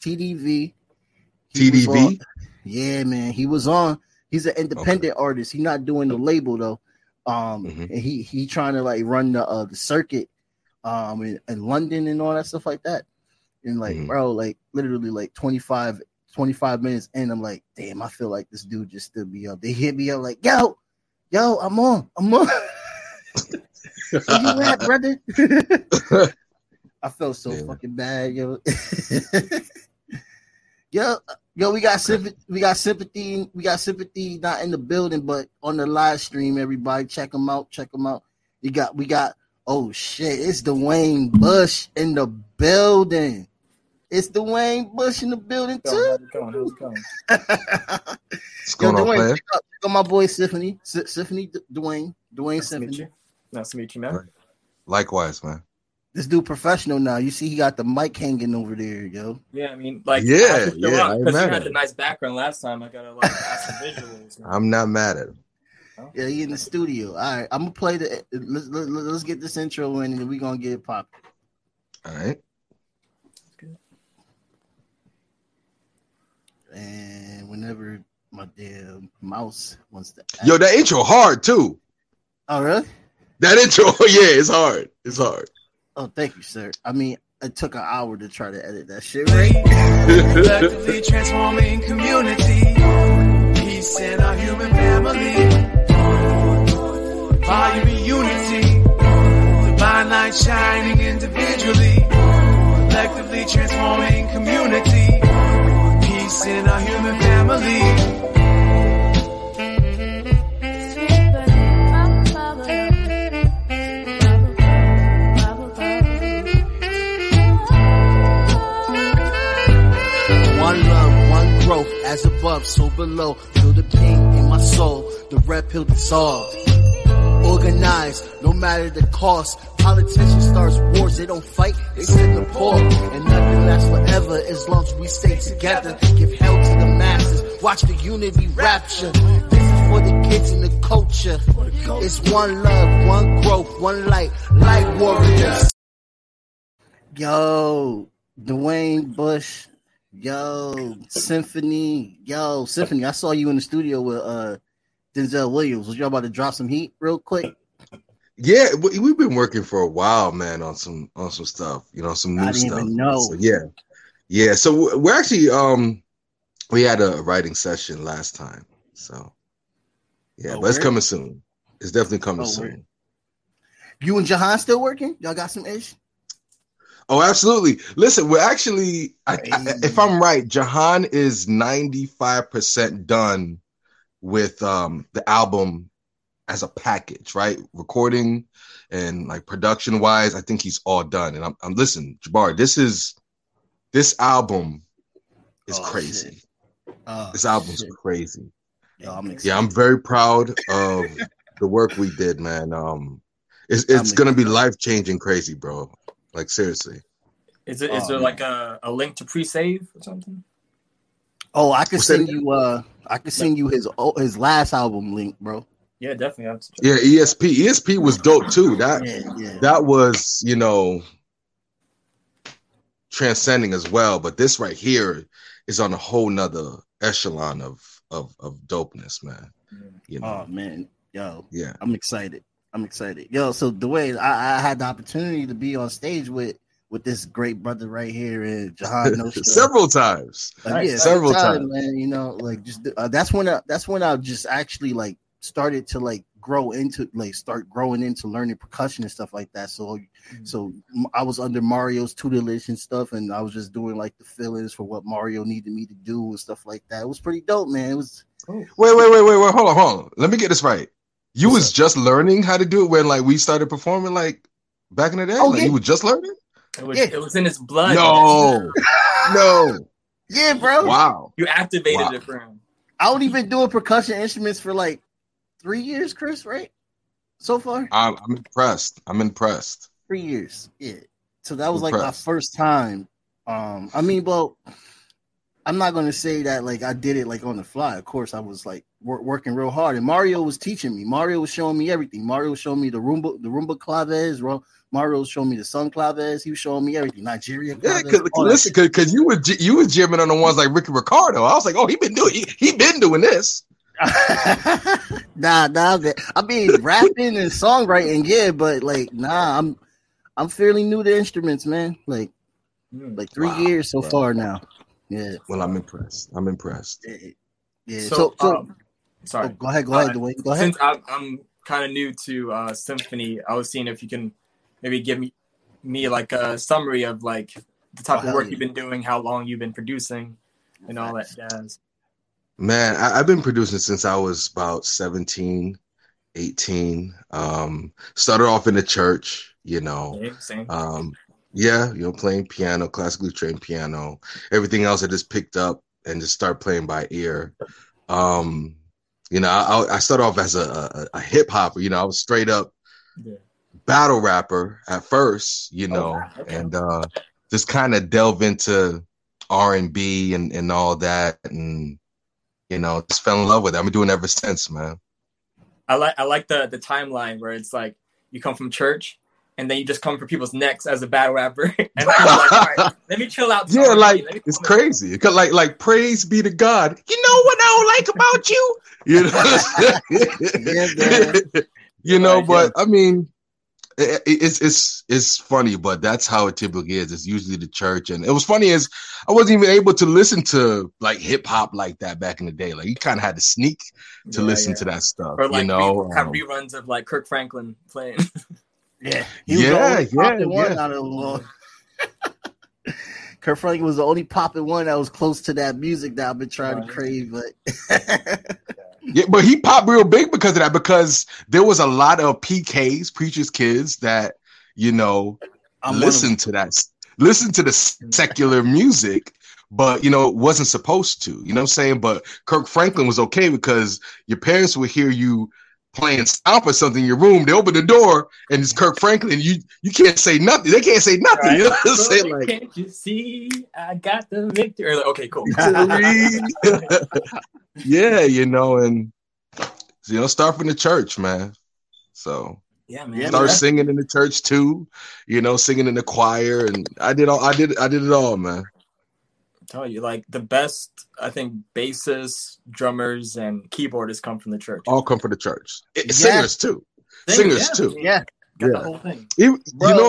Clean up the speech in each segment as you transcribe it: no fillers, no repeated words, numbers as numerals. TDV. TDV? Yeah, man. He was on. He's an independent artist. He's not doing the label, though. And he trying to, like, run the circuit in London and all that stuff like that. And, like, bro, like, literally, like, 25 minutes in, I'm like, damn, I feel like this dude just stood me up. They hit me up like, yo, I'm on. You rap, brother? I felt so fucking bad, yo. Yo, we got sympathy, not in the building, but on the live stream, everybody, check them out. We got, oh shit, it's Dwayne Bush in the building. It's Dwayne Bush in the building too. How's it going? What's going on, man? Check out my boy Symphony. Symphony Dwayne nice Symphony. Nice to meet you, man. Likewise, man. This dude professional now. You see, he got the mic hanging over there, yo. Yeah, I mean, like, yeah. Because you had a nice background last time. I got a lot of awesome visuals. Man. I'm not mad at him. Yeah, he in the studio. All right, I'm gonna play the. Let's get this intro in, and we are gonna get it popping. All right. And whenever my damn mouse wants to act. Yo, that intro hard too. Oh, really? That intro, it's hard. Oh, thank you, sir. I mean, it took an hour to try to edit that shit, right? Collectively transforming community, peace in our human family, volume unity, divine light shining individually, collectively transforming community. In our human family. One love, one growth, as above, so below. Feel the pain in my soul, the red pill dissolved. Organized, no matter the cost. Politicians start wars, they don't fight, they sit in the poor. And nothing lasts forever as long as we stay together. Give hell to the masses, watch the unity rapture. This is for the kids and the culture. It's one love, one growth, one light, Light Warriors. Yo, Dwayne Bush. Yo, Symphony. Yo, Symphony, I saw you in the studio with Denzel Williams. Was y'all about to drop some heat real quick? Yeah, we've been working for a while, man, on some stuff, you know, some new stuff. I didn't even know. So, yeah. So we're actually we had a writing session last time, so yeah, but it's coming soon. It's definitely coming soon. Weird. You and Jahan still working? Y'all got some ish? Oh, absolutely. Listen, we're actually, if I'm right, Jahan is 95% done with the album as a package, right? Recording and like production wise, I think he's all done. And I'm listen, Jabbar, this album is crazy. This album's crazy. Yo, I'm very proud of the work we did, man. It's gonna be life-changing crazy, bro. Like, seriously. Is there like a link to pre-save or something? Oh, I could send you his last album link, bro. Yeah, definitely. Yeah, ESP. ESP was dope too. That that was, you know, transcending as well. But this right here is on a whole nother echelon of dopeness, man. You know? Oh man, yo, yeah, I'm excited. Yo, so Dwayne, I had the opportunity to be on stage with this great brother right here, and Jahan. No several times, several times, man. You know, like just that's when I just actually like. Started to like start growing into learning percussion and stuff like that. So I was under Mario's tutelage and stuff, and I was just doing like the fill-ins for what Mario needed me to do and stuff like that. It was pretty dope, man. It was cool. Wait, hold on. Let me get this right. You was just learning how to do it when like we started performing like back in the day. You were just learning. It was in his blood. No. Yeah, bro. Wow. You activated it for him. I don't even do percussion instruments for like 3 years, Chris, right? So far? I'm impressed. 3 years. Yeah. So that was like my first time. I'm not going to say that like I did it like on the fly. Of course, I was like working real hard. And Mario was teaching me. Mario was showing me everything. Mario showed me the Roomba claves. Mario showed me the sun claves. He was showing me everything. Nigeria claves. Yeah, because listen, because you were jamming on the ones like Ricky Ricardo. I was like, oh, he been doing this. I mean rapping and songwriting, yeah, but like, nah, I'm fairly new to instruments, man. Like 3 years so far now. Yeah. Well, I'm impressed. Yeah. So sorry. Go ahead, Dwayne. Go ahead. Since I'm kind of new to Symphony, I was seeing if you can maybe give me like a summary of like the type of work you've been doing, how long you've been producing, and all that jazz. Man, I've been producing since I was about 17, 18. Started off in the church, you know. Same. Yeah, you know, playing piano, classically trained piano. Everything else I just picked up and just started playing by ear. You know, I started off as a hip hopper. You know, I was straight up battle rapper at first, you know, and just kind of delve into R&B and all that, and you know, just fell in love with it. I've been doing it ever since, man. I like the timeline where it's like you come from church and then you just come for people's necks as a battle rapper. And I'm like, all right, let me chill out. Yeah, like it's crazy. Because like praise be to God. You know what I don't like about you? You know, yeah, you know, but I mean, it's funny, but that's how it typically is. It's usually the church. And it was funny is I wasn't even able to listen to like hip hop like that back in the day. Like you kind of had to sneak to listen to that stuff. Or like, you know, have reruns of like Kirk Franklin playing. Yeah. He was the only popping one. Kirk Franklin was the only popping one that was close to that music that I've been trying to crave, but yeah, but he popped real big because of that, because there was a lot of PKs, preachers' kids, that, you know, listen to the secular music, but, you know, it wasn't supposed to, you know what I'm saying? But Kirk Franklin was okay because your parents would hear you playing stomp or something in your room. They open the door and it's Kirk Franklin. You can't say nothing. They can't say nothing. Right. You know what I'm saying? Like, can't you see? I got the victory. Like, okay, cool. Yeah, you know, and you know, start from the church, man. So yeah, man. Start singing in the church too. You know, singing in the choir, and I did it all, man. I tell you, like the best, I think, bassists, drummers, and keyboardists come from the church. All come from the church. Singers too. Yeah. Got the whole thing. You know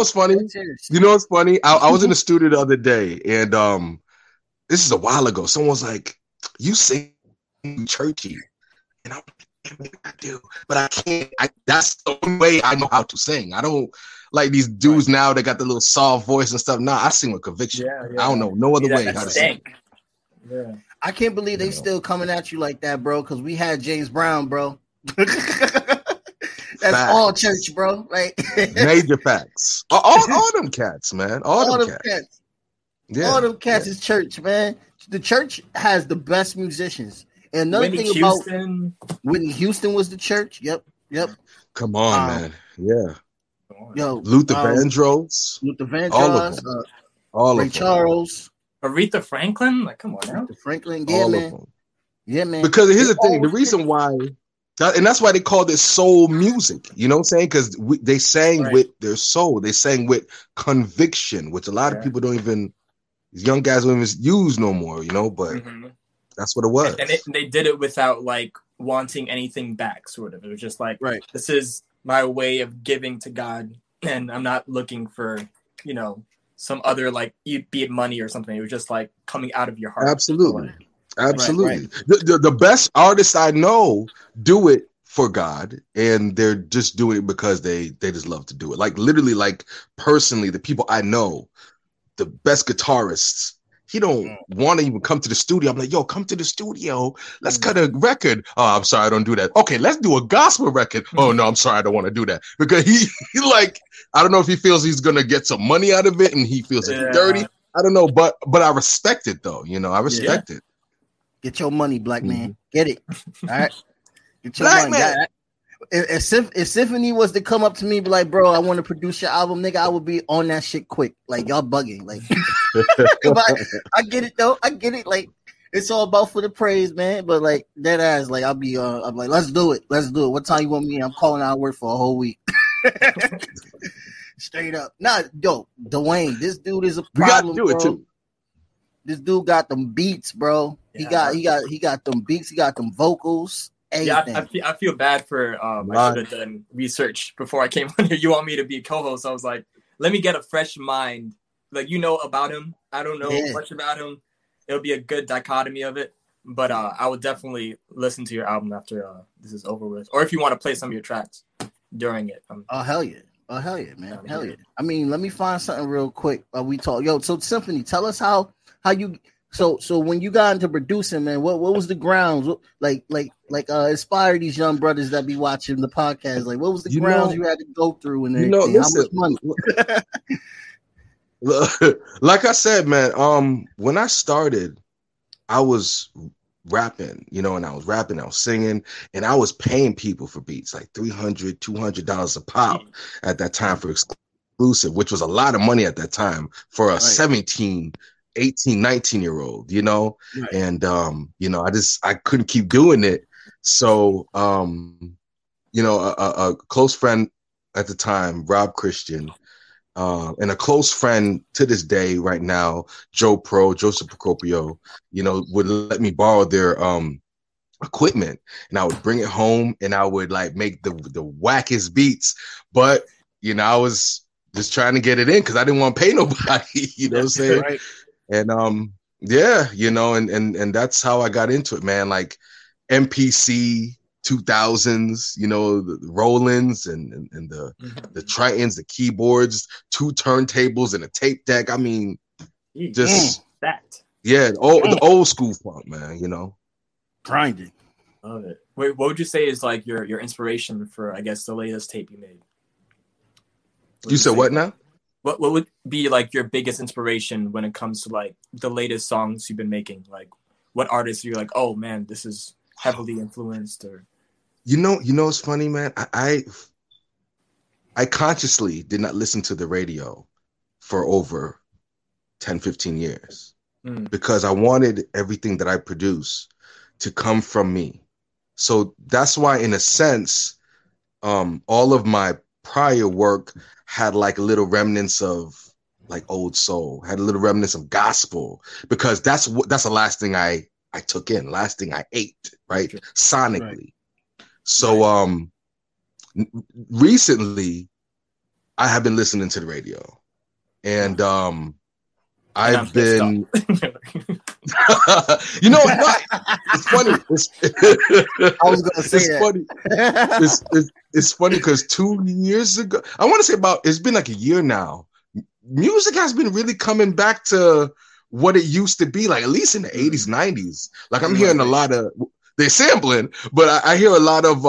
what's funny? I was in the studio the other day, and this is a while ago. Someone's like, "You sing churchy," and I'm like, I do, but I can't. That's the only way I know how to sing. I don't like these dudes now that got the little soft voice and stuff. Nah, I sing with conviction. I don't know no other way how to sing. Yeah, I can't believe they still coming at you like that, bro. Because we had James Brown, bro. That's facts. All church, bro. Like major facts. All them cats, man. All them cats. Yeah. All them cats is church, man. The church has the best musicians. And another thing about Whitney Houston was the church. Yep. Come on, man. Yeah. Yo, Luther Vandross. All of them. Ray Charles. Aretha Franklin. Like, come on now. Aretha Franklin. Yeah, all man. Yeah, man. Because here's the thing. The reason why, and that's why they call this soul music. You know what I'm saying? Because they sang with their soul. They sang with conviction, which a lot of people don't even, young guys don't even use no more, you know, but that's what it was. And they did it without like wanting anything back, sort of. It was just like, this is my way of giving to God, and I'm not looking for, you know, some other like, be it money or something. It was just like coming out of your heart. Absolutely. Right. The best artists I know do it for God, and they're just doing it because they just love to do it. Like literally, like personally, the people I know, the best guitarists, he don't want to even come to the studio. I'm like, yo, come to the studio. Let's cut a record. Oh, I'm sorry, I don't do that. Okay, let's do a gospel record. Oh, no, I'm sorry, I don't want to do that. Because he like, I don't know if he feels he's going to get some money out of it and he feels it's dirty. I don't know, but I respect it, though. You know, I respect it. Get your money, black man. Get it. All right? Get your black money. Man. If Symphony was to come up to me and be like, bro, I want to produce your album, nigga, I would be on that shit quick. Like, y'all bugging. Like, I get it, though. I get it. Like, It's all about for the praise, man. But like that ass, like I'll be, I'm like, let's do it, let's do it. What time you want me? I'm calling out work for a whole week. Straight up, nah, yo, Dwayne, this dude is a problem. You gotta do it too. This dude got them beats, bro. Yeah, he got them beats. He got them vocals. Everything. Yeah, I feel bad for. I should have done research before I came on here. You want me to be a co-host? I was like, let me get a fresh mind. Like you know about him. I don't know much about him. It'll be a good dichotomy of it, but I would definitely listen to your album after this is over with, or if you want to play some of your tracks during it. Oh hell yeah! Oh hell yeah, man! Hell yeah! I mean, let me find something real quick. We talk, yo. So Symphony, tell us how you. So when you got into producing, man, what was the grounds? What, like inspire these young brothers that be watching the podcast. Like, what was the grounds you had to go through and everything? Listen, how much money? Like I said, man, when I started, I was rapping, and I was rapping, I was singing, and I was paying people for beats, like $300, $200 a pop at that time for exclusive, which was a lot of money at that time for a 17, 18, 19-year-old, Right. And, I couldn't keep doing it. So, a close friend at the time, Rob Christian, and a close friend to this day right now, Joseph Procopio, would let me borrow their equipment, and I would bring it home and I would like make the wackest beats. But, I was just trying to get it in because I didn't want to pay nobody, what I'm saying? Right. And and that's how I got into it, man. Like MPC 2000s, the Rollins and the Tritons, the keyboards, two turntables and a tape deck. I mean, just that. Yeah, the old school funk, man. Grinding. Love it. Wait, what would you say is like your inspiration for, I guess, the latest tape you made? You said what now? What would be like your biggest inspiration when it comes to like the latest songs you've been making? Like, what artists are you like? Oh man, this is heavily influenced, or it's funny, man. I consciously did not listen to the radio for over 10, 15 years because I wanted everything that I produce to come from me. So that's why, in a sense, all of my prior work had like little remnants of like old soul, had a little remnants of gospel, because that's the last thing I took in, last thing I ate, right? Sonically. Right. So recently I have been listening to the radio, and I've been it's funny. I was gonna say it's that. Funny. It's funny because 2 years ago, I want to say it's been like a year now, music has been really coming back to what it used to be, like at least in the 80s, 90s. Like I'm hearing a lot of, they're sampling, but I hear a lot of,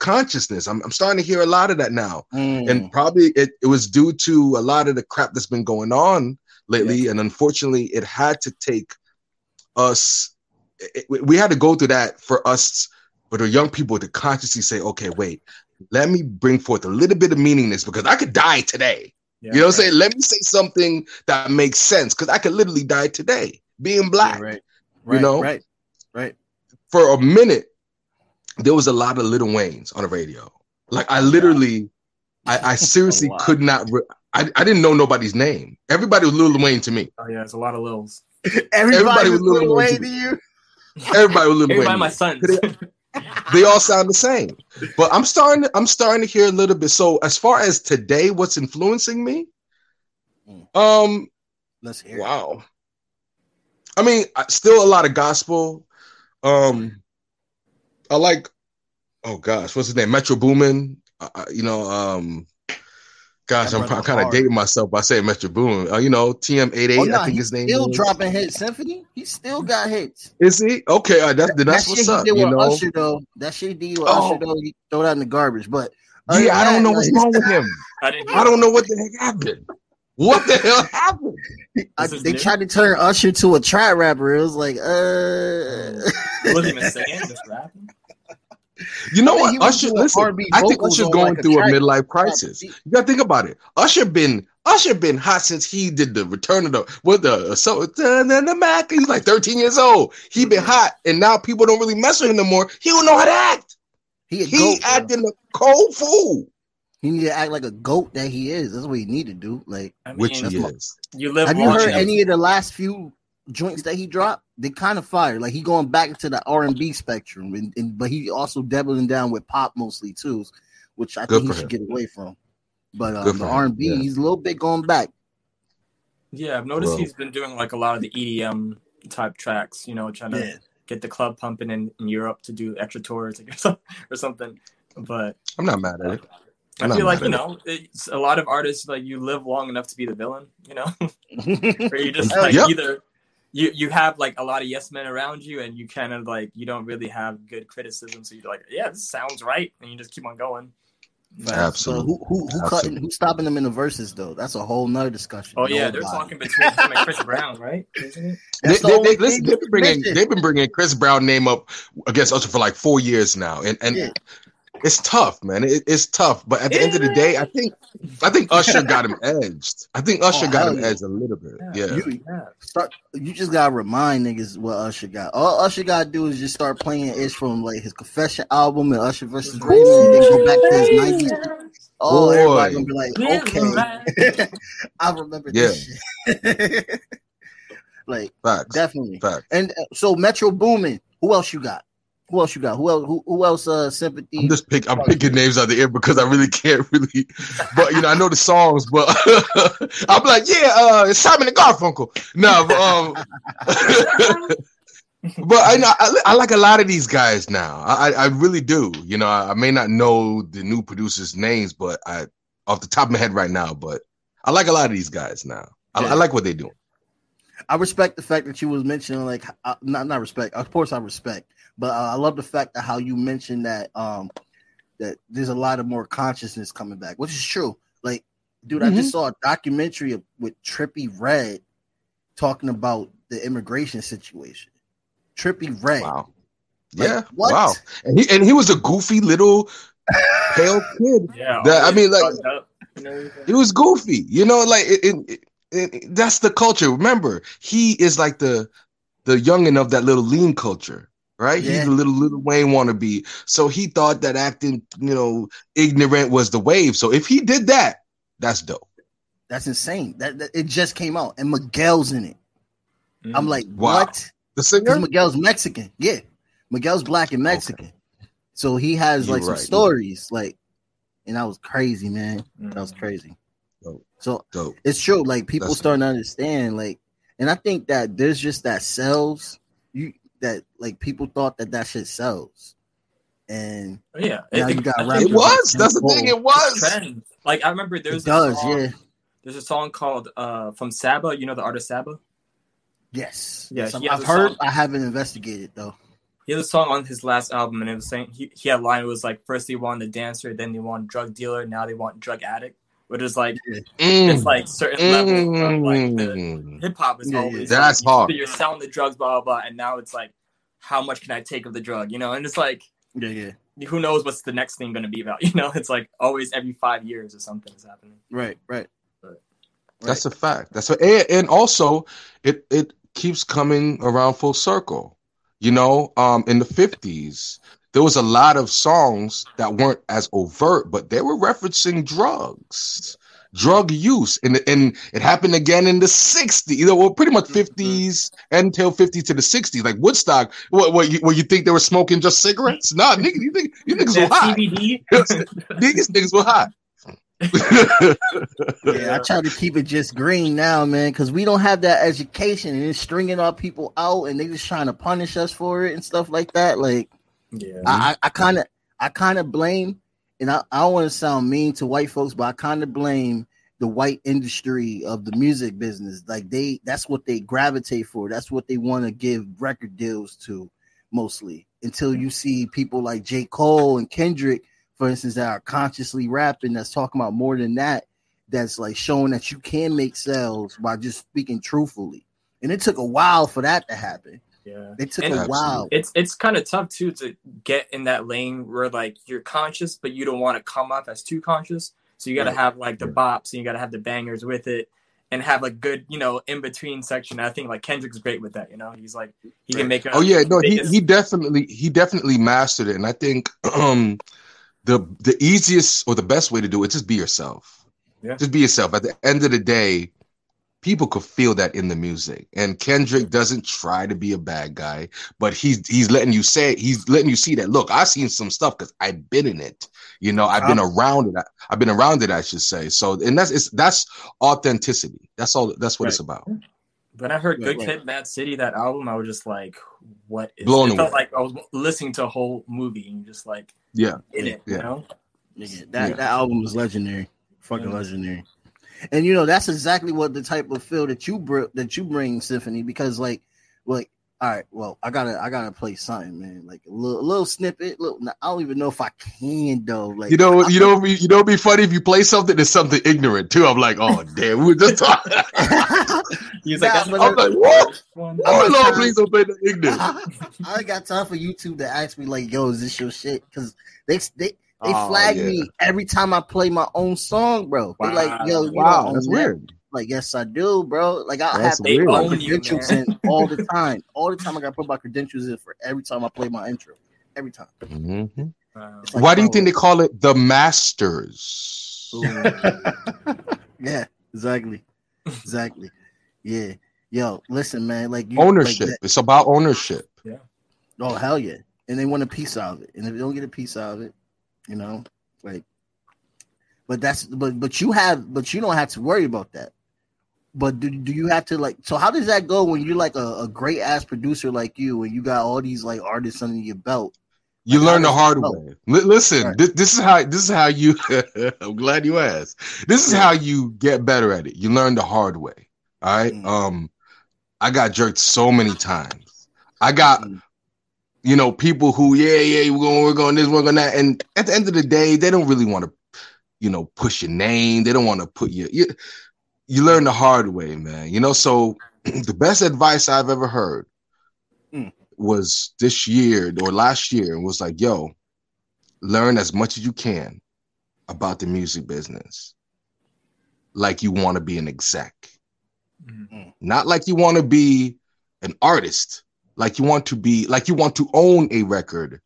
consciousness. I'm starting to hear a lot of that now. And probably it was due to a lot of the crap that's been going on lately. Yeah. And unfortunately it had to take us, we had to go through that for us, for the young people to consciously say, okay, wait, let me bring forth a little bit of meaningness because I could die today. Yeah, you know what I'm saying? Let me say something that makes sense because I could literally die today being black. Yeah, right. Right. For a minute, there was a lot of Lil Waynes on the radio. Like I literally, I seriously could not. I didn't know nobody's name. Everybody was Lil Wayne to me. Oh yeah, it's a lot of Lils. Everybody was Lil Wayne to you. Everybody was Lil Wayne. Everybody my sons. They all sound the same, but I'm starting to hear a little bit. So as far as today, what's influencing me? Let's hear. Wow. It. I mean, still a lot of gospel. I like, oh gosh, what's his name? Metro Boomin. I'm kind of dating myself by saying Metro Boomin. TM88. Oh, no, I think his name. Still dropping hits. Symphony. He still got hits. Is he? Okay, that's what's up. Usher, though. That shit he did with Usher though. He throw that in the garbage. But I don't know what's wrong with him. I don't know what the heck happened. What the hell happened? They tried to turn Usher to a trap rapper. It was like, wasn't even saying, just rapping. Usher, listen, I think Usher's going through a midlife crisis. You got to think about it. Usher been Usher been hot since he did the Return of the Mac. He's like 13 years old. He been hot, and now people don't really mess with him no more. He don't know how to act. He acting a cold fool. He need to act like a goat that he is. That's what he need to do. Like, I mean, which he is. Have you heard any of the last few joints that he dropped? They kind of fire. Like, he going back to the R&B spectrum, but he also doubling down with pop mostly too, which I think he should get away from. But the R&B, he's a little bit going back. Yeah, I've noticed he's been doing like a lot of the EDM type tracks. You know, trying to get the club pumping in Europe to do extra tours or something. But I'm not mad at it. I feel like, you know, it's a lot of artists, like, you live long enough to be the villain, you know, where you just like either you have like a lot of yes men around you and you kind of like, you don't really have good criticism. So you're like, yeah, this sounds right. And you just keep on going. But, absolutely. So who's stopping them in the verses though? That's a whole nother discussion. Oh yeah, they're talking between him and Chris Brown, right? They've been bringing Chris Brown name up against Usher for like 4 years now, and it's tough, man. It's tough, but at the end of the day, I think Usher got him edged. I think Usher got him edged a little bit. Yeah. You just gotta remind niggas what Usher got. All Usher gotta do is just start playing ish from like his Confession album and Usher versus Green, and then go back to his 90s. Oh, everybody gonna be like, okay, I remember this shit. Like, facts. Definitely. Facts. And so Metro Boomin. Who else you got? Who else you got? Who else? Sympathy. I'm picking names out of the air because I really can't really. But you know, I know the songs. But I'm like, it's Simon and Garfunkel. No, but I know I like a lot of these guys now. I really do. You know, I may not know the new producers' names, but I off the top of my head right now. But I like a lot of these guys now. I like what they do. I respect the fact that you was mentioning like not respect. Of course, I respect. But I love the fact that how you mentioned that that there's a lot of more consciousness coming back, which is true. Like, dude, I just saw a documentary with Trippie Redd talking about the immigration situation. Trippie Redd. Wow. Like, yeah. What? Wow. And he was a goofy little pale kid. Yeah. He was goofy. You know, like it, that's the culture. Remember, he is like the youngin' of that little lean culture. Right, yeah. He's a little Wayne wannabe, so he thought that acting, you know, ignorant was the wave. So if he did that, that's dope. That's insane. That it just came out, and Miguel's in it. I'm like, what? The singer? Miguel's Mexican. Yeah, Miguel's black and Mexican, so he has like some stories. Like, and that was crazy, man. That was crazy. Dope. So dope. It's true. Like people starting to understand. Like, and I think that there's just that selves that like people thought that shit sells, and it was the thing. Like I remember there's a song called from Saba. You know the artist Saba? Yes. Yeah, I've heard. I haven't investigated though. He had a song on his last album, and it was saying he had a line. It was like first they wanted a dancer, then they want drug dealer, now they want drug addict. Which is like it's like certain levels of like the hip hop is always that's like, hard. You're selling the drugs, blah blah blah, and now it's like how much can I take of the drug, you know? And it's like who knows what's the next thing going to be about, you know? It's like always every 5 years or something is happening. Right. That's a fact. That's what, and also it keeps coming around full circle. You know, in the 50s, there was a lot of songs that weren't as overt, but they were referencing drugs, drug use. And it happened again in the 60s, you know, well, pretty much 50s until 50 to the 60s. Like Woodstock, what you think they were smoking just cigarettes? Nah, nigga, you niggas were hot. These niggas were hot. I try to keep it just green now, man, because we don't have that education and it's stringing our people out and they just trying to punish us for it and stuff like that. Like, I kind of blame, and I don't want to sound mean to white folks, but I kind of blame the white industry of the music business. Like that's what they gravitate for. That's what they want to give record deals to, mostly. Until you see people like J. Cole and Kendrick, for instance, that are consciously rapping, that's talking about more than that. That's like showing that you can make sales by just speaking truthfully. And it took a while for that to happen. Yeah, it took a while. It's kind of tough too to get in that lane where like you're conscious, but you don't want to come off as too conscious. So you got to have like the bops and you got to have the bangers with it and have like good, you know, in between section. I think like Kendrick's great with that. You know, he's like, he can make it. Oh yeah. No, he definitely mastered it. And I think the easiest or the best way to do it, just be yourself. Yeah. Just be yourself. At the end of the day, people could feel that in the music. And Kendrick doesn't try to be a bad guy, but he's letting you say, he's letting you see that, look, I've seen some stuff because I've been in it. You know, I've been around it. I've been around it, I should say. So, and that's authenticity. That's all. That's what it's about. When I heard Good Kid, Mad City, that album, I was just like, what is blown away. It felt like I was listening to a whole movie and just like, you know? That album was legendary. Fucking legendary. And you know that's exactly what the type of feel that you bring, Symphony. Because like, all right, well, I gotta play something, man. Like a little snippet. Look, I don't even know if I can though. Like you know, it'd be funny if you play something that's something ignorant too. I'm like, oh damn, we were just talking. He's like, I'm like, what? Oh Lord, please don't play the ignorant. I got time for YouTube to ask me like, yo, is this your shit? Because they flag me every time I play my own song, bro. Wow. They like, yo, that's weird. Like, yes, I do, bro. Like, I have to put my credentials in all the time. All the time I got to put my credentials in for every time I play my intro. Every time. Mm-hmm. Wow. Like, why do you think they call it the Masters? Yeah, exactly. Yeah. Yo, listen, man. Like ownership. Like it's about ownership. Yeah. Oh, hell yeah. And they want a piece of it. And if they don't get a piece of it, you know, like, but you don't have to worry about that. But do you have to like? So how does that go when you're like a great ass producer like you, and you got all these like artists under your belt? You learn the hard way. Listen, right. this is how you. I'm glad you asked. This is how you get better at it. You learn the hard way. All right. Mm-hmm. I got jerked so many times. I got. Mm-hmm. You know, people who, we're going this, we're going that. And at the end of the day, they don't really want to, you know, push your name. They don't want to put you learn the hard way, man. You know, so the best advice I've ever heard was this year or last year. And was like, yo, learn as much as you can about the music business. Like you want to be an exec. Mm-hmm. Not like you want to be an artist. Like you want to own a record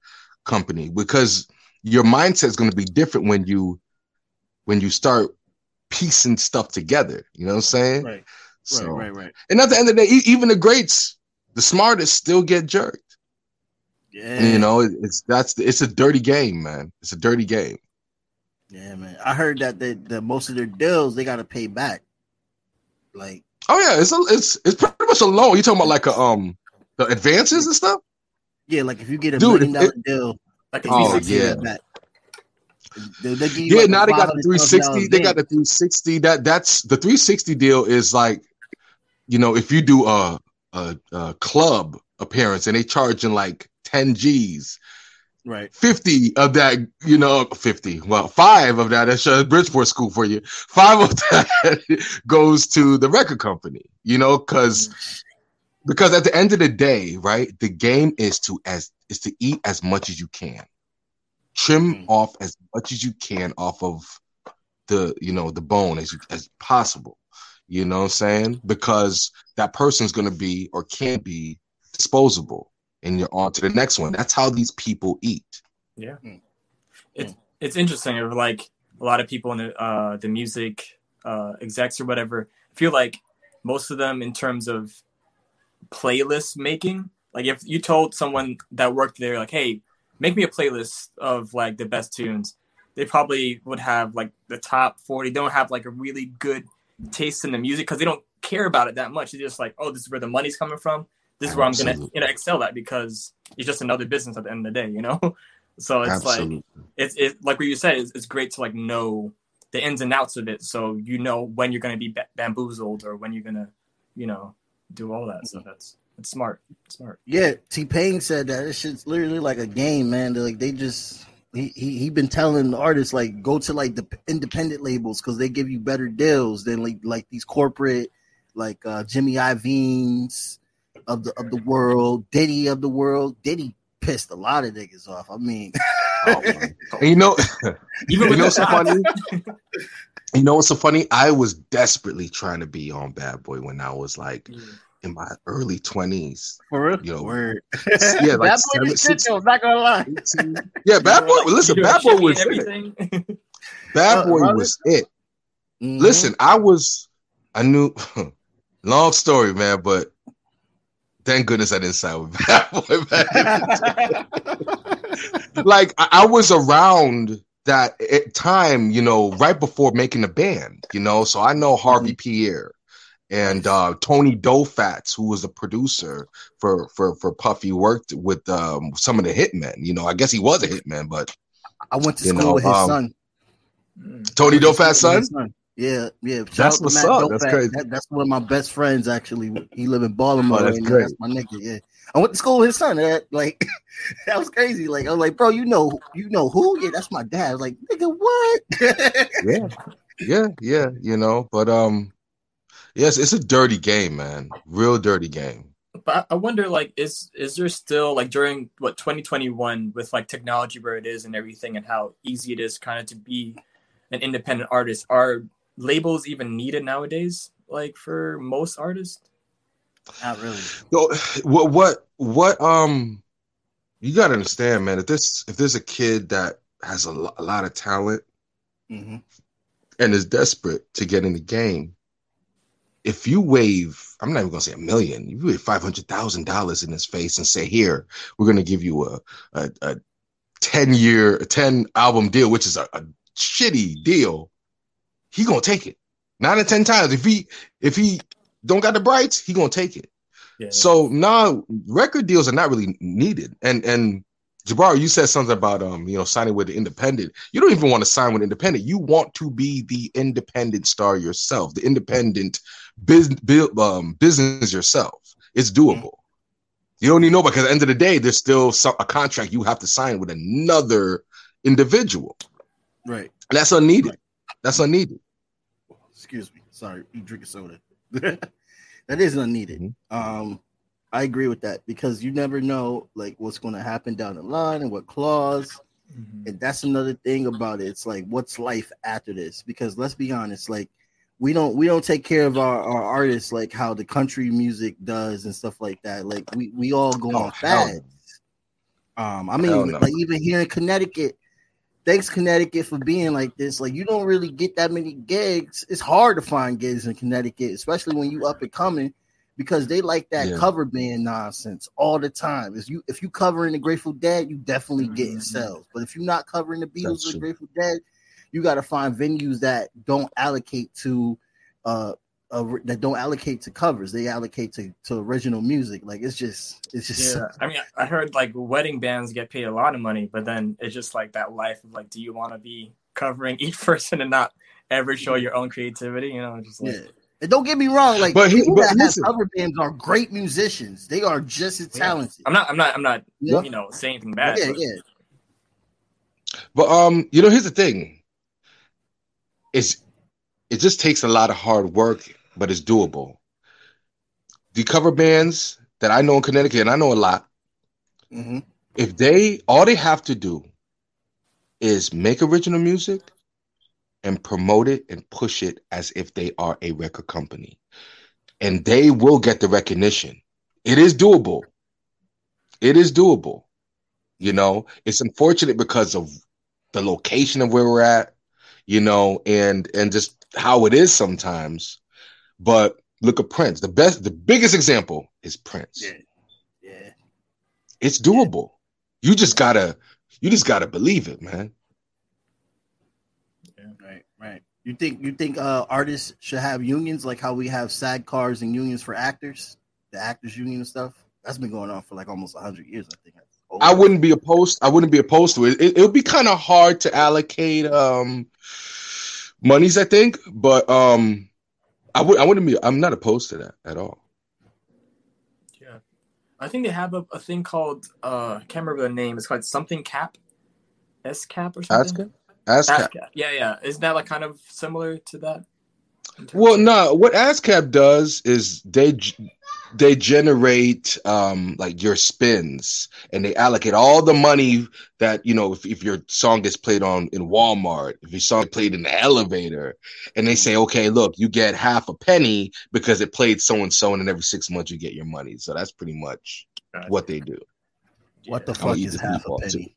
company, because your mindset is going to be different when you start piecing stuff together. You know what I'm saying? Right. So, right. And at the end of the day, even the greats, the smartest, still get jerked. Yeah. And, you know, it's a dirty game, man. It's a dirty game. Yeah, man. I heard that the most of their deals they got to pay back. Like. Oh yeah, it's pretty much a loan. You talking about like a. The advances and stuff? Yeah, like if you get a $1 million deal, like a 360 back. Now they got a 360. They got a 360. That's the 360 deal is like, you know, if you do a club appearance and they charging like 10 G's, right? 50 of that, you know, 50. Well, 5 of that. That's a Bridgeport school for you. 5 of that goes to the record company, you know, because at the end of the day, right, the game is to eat as much as you can, trim off as much as you can off of the, you know, the bone as possible. You know what I'm saying? Because that person's going to be or can be disposable, and you're on to the next one. That's how these people eat. Yeah, it's interesting. Like a lot of people in the music execs or whatever, I feel like most of them in terms of playlist making, like if you told someone that worked there like, hey, make me a playlist of like the best tunes, they probably would have like the top 40. They don't have like a really good taste in the music because they don't care about it that much. They're just like, oh, this is where the money's coming from, this is where Absolutely. I'm gonna, you know, excel at, because it's just another business at the end of the day, you know. So it's Absolutely. Like it's like what you said, it's great to like know the ins and outs of it, so you know when you're going to be bamboozled or when you're gonna, you know, do all that. So that's smart. It's smart. Yeah, T-Pain said that this shit's literally like a game, man. They're like, they just he been telling the artists like, go to like the independent labels because they give you better deals than like these corporate, like Jimmy Iovine's of the world, Diddy pissed a lot of niggas off. I mean, Oh, you know, you know so funny. You know what's so funny? I was desperately trying to be on Bad Boy when I was like in my early 20s. For real? You know, yeah, like Bad Boy was shit, though, not gonna lie. Yeah, Bad Boy. Listen, Bad Boy was it. Bad Boy was it. Listen, I knew. Long story, man, but thank goodness I didn't sign with Bad Boy. Man. Like I was around that time, you know, right before making the band, you know, so I know Harvey Pierre and Tony Dofats, who was a producer for Puffy, worked with some of the hitmen. You know, I guess he was a hitman, but I went to school with his son, Tony Dofats' son. Yeah, yeah. That's what's up. That's crazy. That's one of my best friends, actually. He live in Baltimore. Oh, that's great. That's my nigga. Yeah, I went to school with his son. Like, that was crazy. Like, I was like, bro, you know who? Yeah, that's my dad. I was like, nigga, what? yeah. You know, but yes, it's a dirty game, man. Real dirty game. But I wonder, like, is there still, like, during 2021 with like technology where it is and everything, and how easy it is kind of to be an independent artist? Are labels even needed nowadays, like for most artists? Not really. So, what you gotta understand, man, if there's a kid that has a lot of talent and is desperate to get in the game, if you wave, I'm not even gonna say $1 million, you wave $500,000 in his face and say, here, we're gonna give you a 10-album deal, which is a shitty deal, he gonna take it 9 or 10 times. If he don't got the brights, he gonna take it. Yeah. So now record deals are not really needed. And Jabbar, you said something about signing with the independent. You don't even want to sign with independent. You want to be the independent star yourself, the independent business yourself. It's doable. You don't need nobody, because at the end of the day, there's still a contract you have to sign with another individual. Right. That's unneeded. Right. That's unneeded. Excuse me. Sorry, you drink a soda. That is unneeded. I agree with that, because you never know like what's going to happen down the line and what clause. And that's another thing about it. It's like, what's life after this? Because let's be honest, like we don't take care of our artists like how the country music does and stuff like that. Like we all go on fads. I mean, like even here in Connecticut. Thanks, Connecticut, for being like this. Like, you don't really get that many gigs. It's hard to find gigs in Connecticut, especially when you up and coming, because they like that cover band nonsense all the time. If you covering the Grateful Dead, you definitely getting sales. But if you're not covering the Beatles or the Grateful Dead, you got to find venues that don't allocate to covers. They allocate to original music. Like it's just I mean, I heard like wedding bands get paid a lot of money, but then it's just like that life of like, do you want to be covering each person and not ever show your own creativity? You know, just like And don't get me wrong, like people that have cover bands are great musicians. They are just as talented. I'm not you know, saying anything bad. But you know, here's the thing. It just takes a lot of hard work, but it's doable. The cover bands that I know in Connecticut, and I know a lot, if all they have to do is make original music and promote it and push it as if they are a record company, and they will get the recognition. It is doable. It is doable. You know, it's unfortunate because of the location of where we're at, you know, and just how it is sometimes. But look at Prince. The biggest example is Prince. Yeah. It's doable. Yeah. You just gotta believe it, man. Yeah, right. You think artists should have unions, like how we have SAG cars and unions for actors, the actors union and stuff? That's been going on for like almost 100 years, I think. I wouldn't be opposed to it. It would be kind of hard to allocate monies, I think, but I'm not opposed to that at all. Yeah, I think they have a thing called I can't remember the name. It's called something cap, S cap or something. ASCAP. Yeah. Isn't that like kind of similar to that? Well, no. What ASCAP does is they They generate like your spins, and they allocate all the money that, you know, if your song is played on in Walmart, if your song played in the elevator, and they say, okay, look, you get half a penny because it played so-and-so, and every 6 months you get your money. So that's pretty much what they do. What the fuck is half a penny?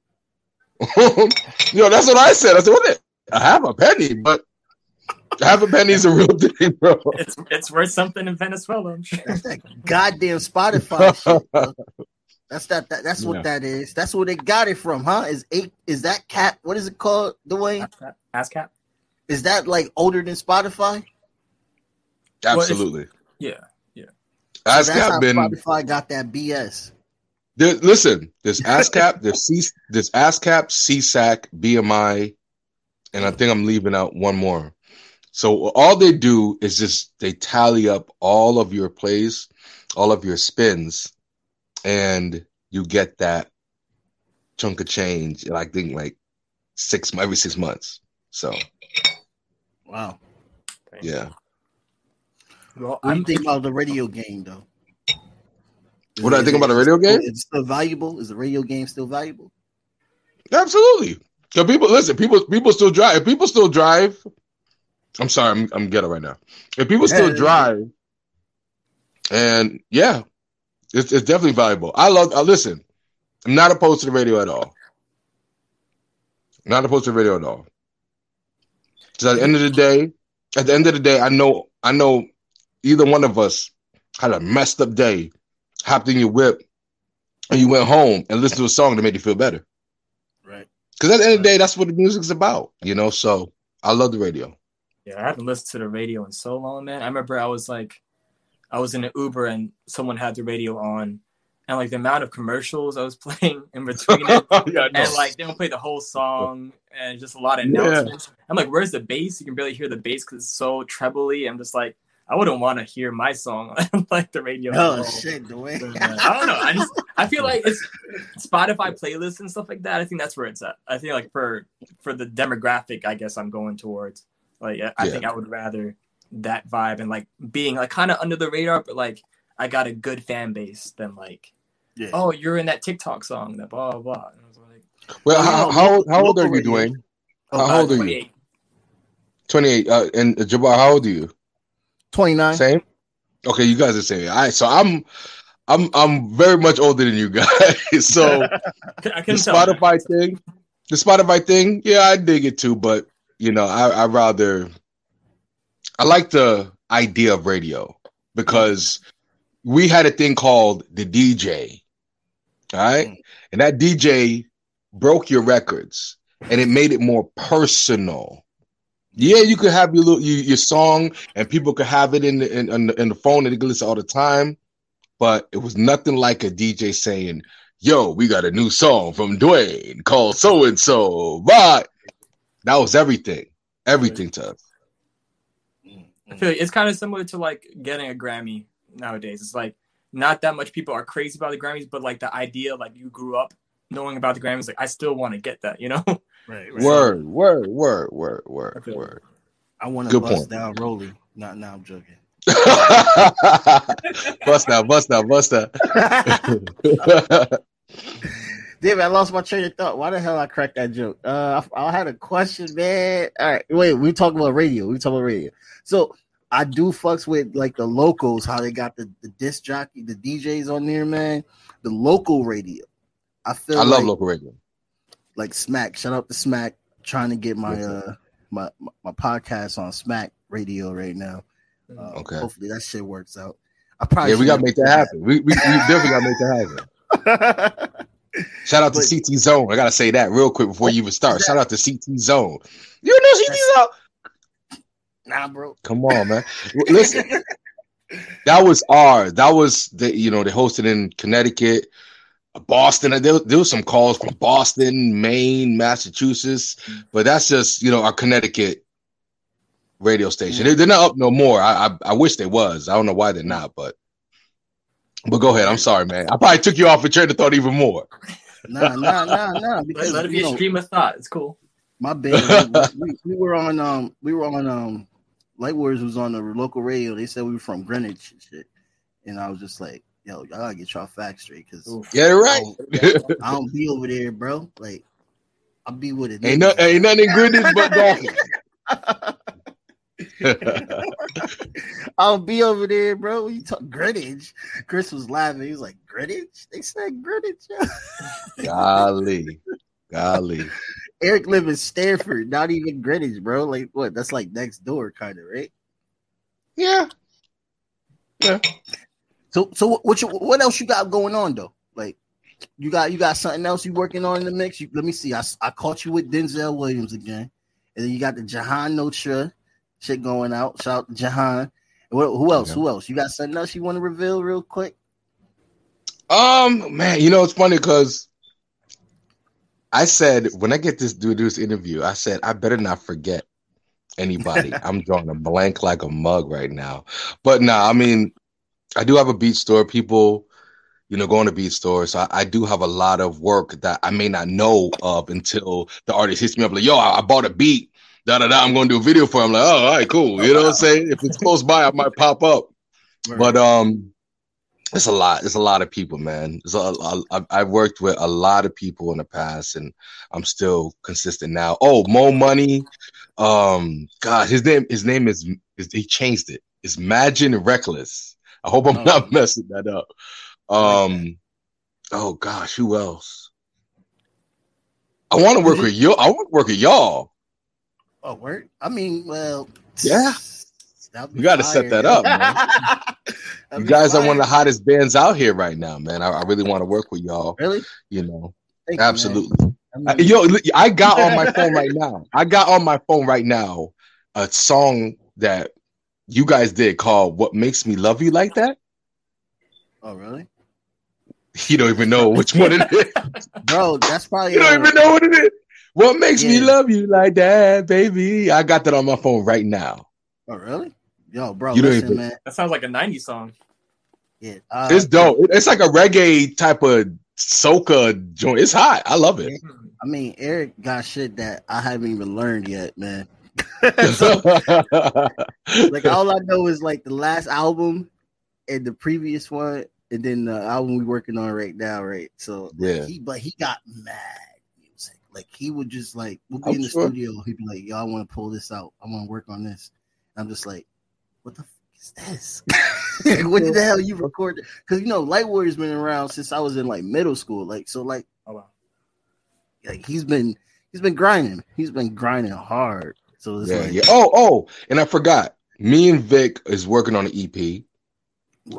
You know, that's what I said. I said, what? Half a penny, but half a penny is a real thing, bro. It's worth something in Venezuela, I'm sure. That's that goddamn Spotify shit, bro. That's what that is. That's where they got it from, huh? Is that cap? What is it called, Dwayne? ASCAP. Is that like older than Spotify? Absolutely. Well, yeah. ASCAP, so that's how Spotify got that BS. Listen, there's ASCAP, there's ASCAP, CSAC, BMI, and I think I'm leaving out one more. So all they do is just they tally up all of your plays, all of your spins, and you get that chunk of change. And I think like every 6 months. So, wow, yeah. Well, I'm thinking about the radio game though. What do I think about the radio game? It's still valuable. Is the radio game still valuable? Absolutely. So people listen. People still drive. If people still drive. I'm sorry, I'm ghetto right now. If people still drive, and it's definitely valuable. Listen, I'm not opposed to the radio at all. Not opposed to the radio at all. Because at the end of the day, I know either one of us had a messed up day, hopped in your whip, and you went home and listened to a song that made you feel better. Right. Because at the end of the day, that's what the music's about, you know? So I love the radio. Yeah, I haven't listened to the radio in so long, man. I remember I was in an Uber and someone had the radio on, and like the amount of commercials I was playing in between it, and like they don't play the whole song and just a lot of announcements. Yeah. I'm like, where's the bass? You can barely hear the bass because it's so trebly. I'm just like, I wouldn't want to hear my song on like the radio. Oh shit, Dwayne. I don't know. I feel like it's Spotify playlists and stuff like that. I think that's where it's at. I think like for the demographic, I guess I'm going towards. Like, I think I would rather that vibe and, like, being, like, kind of under the radar, but, like, I got a good fan base than, like, oh, you're in that TikTok song, that blah, blah, blah. And I was like, well, how old are you, Dwayne? How old are 28. You? 28. And Jabbar, how old are you? 29. Same? Okay, you guys are the same. All right, so I'm very much older than you guys. So the Spotify thing, yeah, I dig it too, but. You know, I like the idea of radio because we had a thing called the DJ, all right? And that DJ broke your records and it made it more personal. Yeah, you could have your little, your song and people could have it in the phone and they could listen all the time, but it was nothing like a DJ saying, yo, we got a new song from Dwayne called so-and-so, but... That was everything to us. I feel like it's kind of similar to like getting a Grammy nowadays. It's like not that much people are crazy about the Grammys, but like the idea, like you grew up knowing about the Grammys, like I still want to get that, you know? Right. Word. I want to bust down Rolly. Now I'm joking. Bust down. Damn, I lost my train of thought. Why the hell I cracked that joke? I had a question, man. All right, wait. We talking about radio. So I do fucks with like the locals, how they got the disc jockey, the DJs on there, man. The local radio. I love local radio. Like Smack. Shout out to Smack. Trying to get my my podcast on Smack Radio right now. Okay. Hopefully that shit works out. We gotta make that happen. We definitely gotta make that happen. Shout out to CT Zone. I gotta say that real quick before you even start. Shout out to CT Zone. You know CT Zone? Nah, bro. Come on, man. Listen, that was ours. That was they hosted in Connecticut, Boston. There was some calls from Boston, Maine, Massachusetts, but that's just our Connecticut radio station. They're not up no more. I wish they was. I don't know why they're not, but. But go ahead. I'm sorry, man. I probably took you off a train of thought even more. Nah. Because let it be a stream of thought. It's cool. My bad. We were on Light Warriors was on the local radio. They said we were from Greenwich and shit. And I was just like, yo, y'all gotta get y'all facts straight, cause yeah, right. I don't be over there, bro. Like, I'll be with it. Ain't nothing good this but donkey. I'll be over there, bro. You talk Greenwich. Chris was laughing. He was like, Greenwich? They said Greenwich. Golly. Eric live in Stanford, not even Greenwich, bro. Like, what? That's like next door, kind of, right? Yeah. So what else you got going on though? Like, you got something else you working on in the mix? Let me see. I caught you with Denzel Williams again, and then you got the Jahan shit going out. Shout out to Jahan. Who else? Yeah. Who else? You got something else you want to reveal real quick? Man, it's funny because I said when I get this interview, I said I better not forget anybody. I'm drawing a blank like a mug right now, but no, I mean. I do have a beat store. People, going to beat stores. So I do have a lot of work that I may not know of until the artist hits me up like, yo, I bought a beat. I'm going to do a video for it. I'm like, oh, all right, cool. You know what I'm saying? If it's close by, I might pop up. Right. But it's a lot. It's a lot of people, man. I've worked with a lot of people in the past, and I'm still consistent now. Oh, Mo Money. God, his name is he changed it. It's Magin Reckless. I hope I'm not messing that up. Oh gosh, who else? I want to work with you. I want to work with y'all. Oh, word? I mean, well, yeah. You got to set that up, man. You guys are one of the hottest bands out here right now, man. I really want to work with y'all. Really? Thank absolutely. You, I mean, I got on my phone right now. A song that you guys did called What Makes Me Love You Like That? Oh, really? You don't even know which one it is. Bro, that's probably... You don't even know what it is. What Makes Me Love You Like That, baby? I got that on my phone right now. Oh, really? Yo, bro, listen, man. That sounds like a 90s song. Yeah, it's dope. It's like a reggae type of soca joint. It's hot. I love it. I mean, Eric got shit that I haven't even learned yet, man. So, like, all I know is like the last album and the previous one, and then the album we working on right now, right? So yeah, like, he got mad music. Like, he would just like we'll be in the studio, he'd be like, "Yo, I want to pull this out. I want to work on this." And I'm just like, "What the fuck is this? What the hell you recorded?" Because Light Warriors been around since I was in like middle school. Like, so like, he's been grinding. He's been grinding hard. So it's and I forgot. Me and Vic is working on an EP.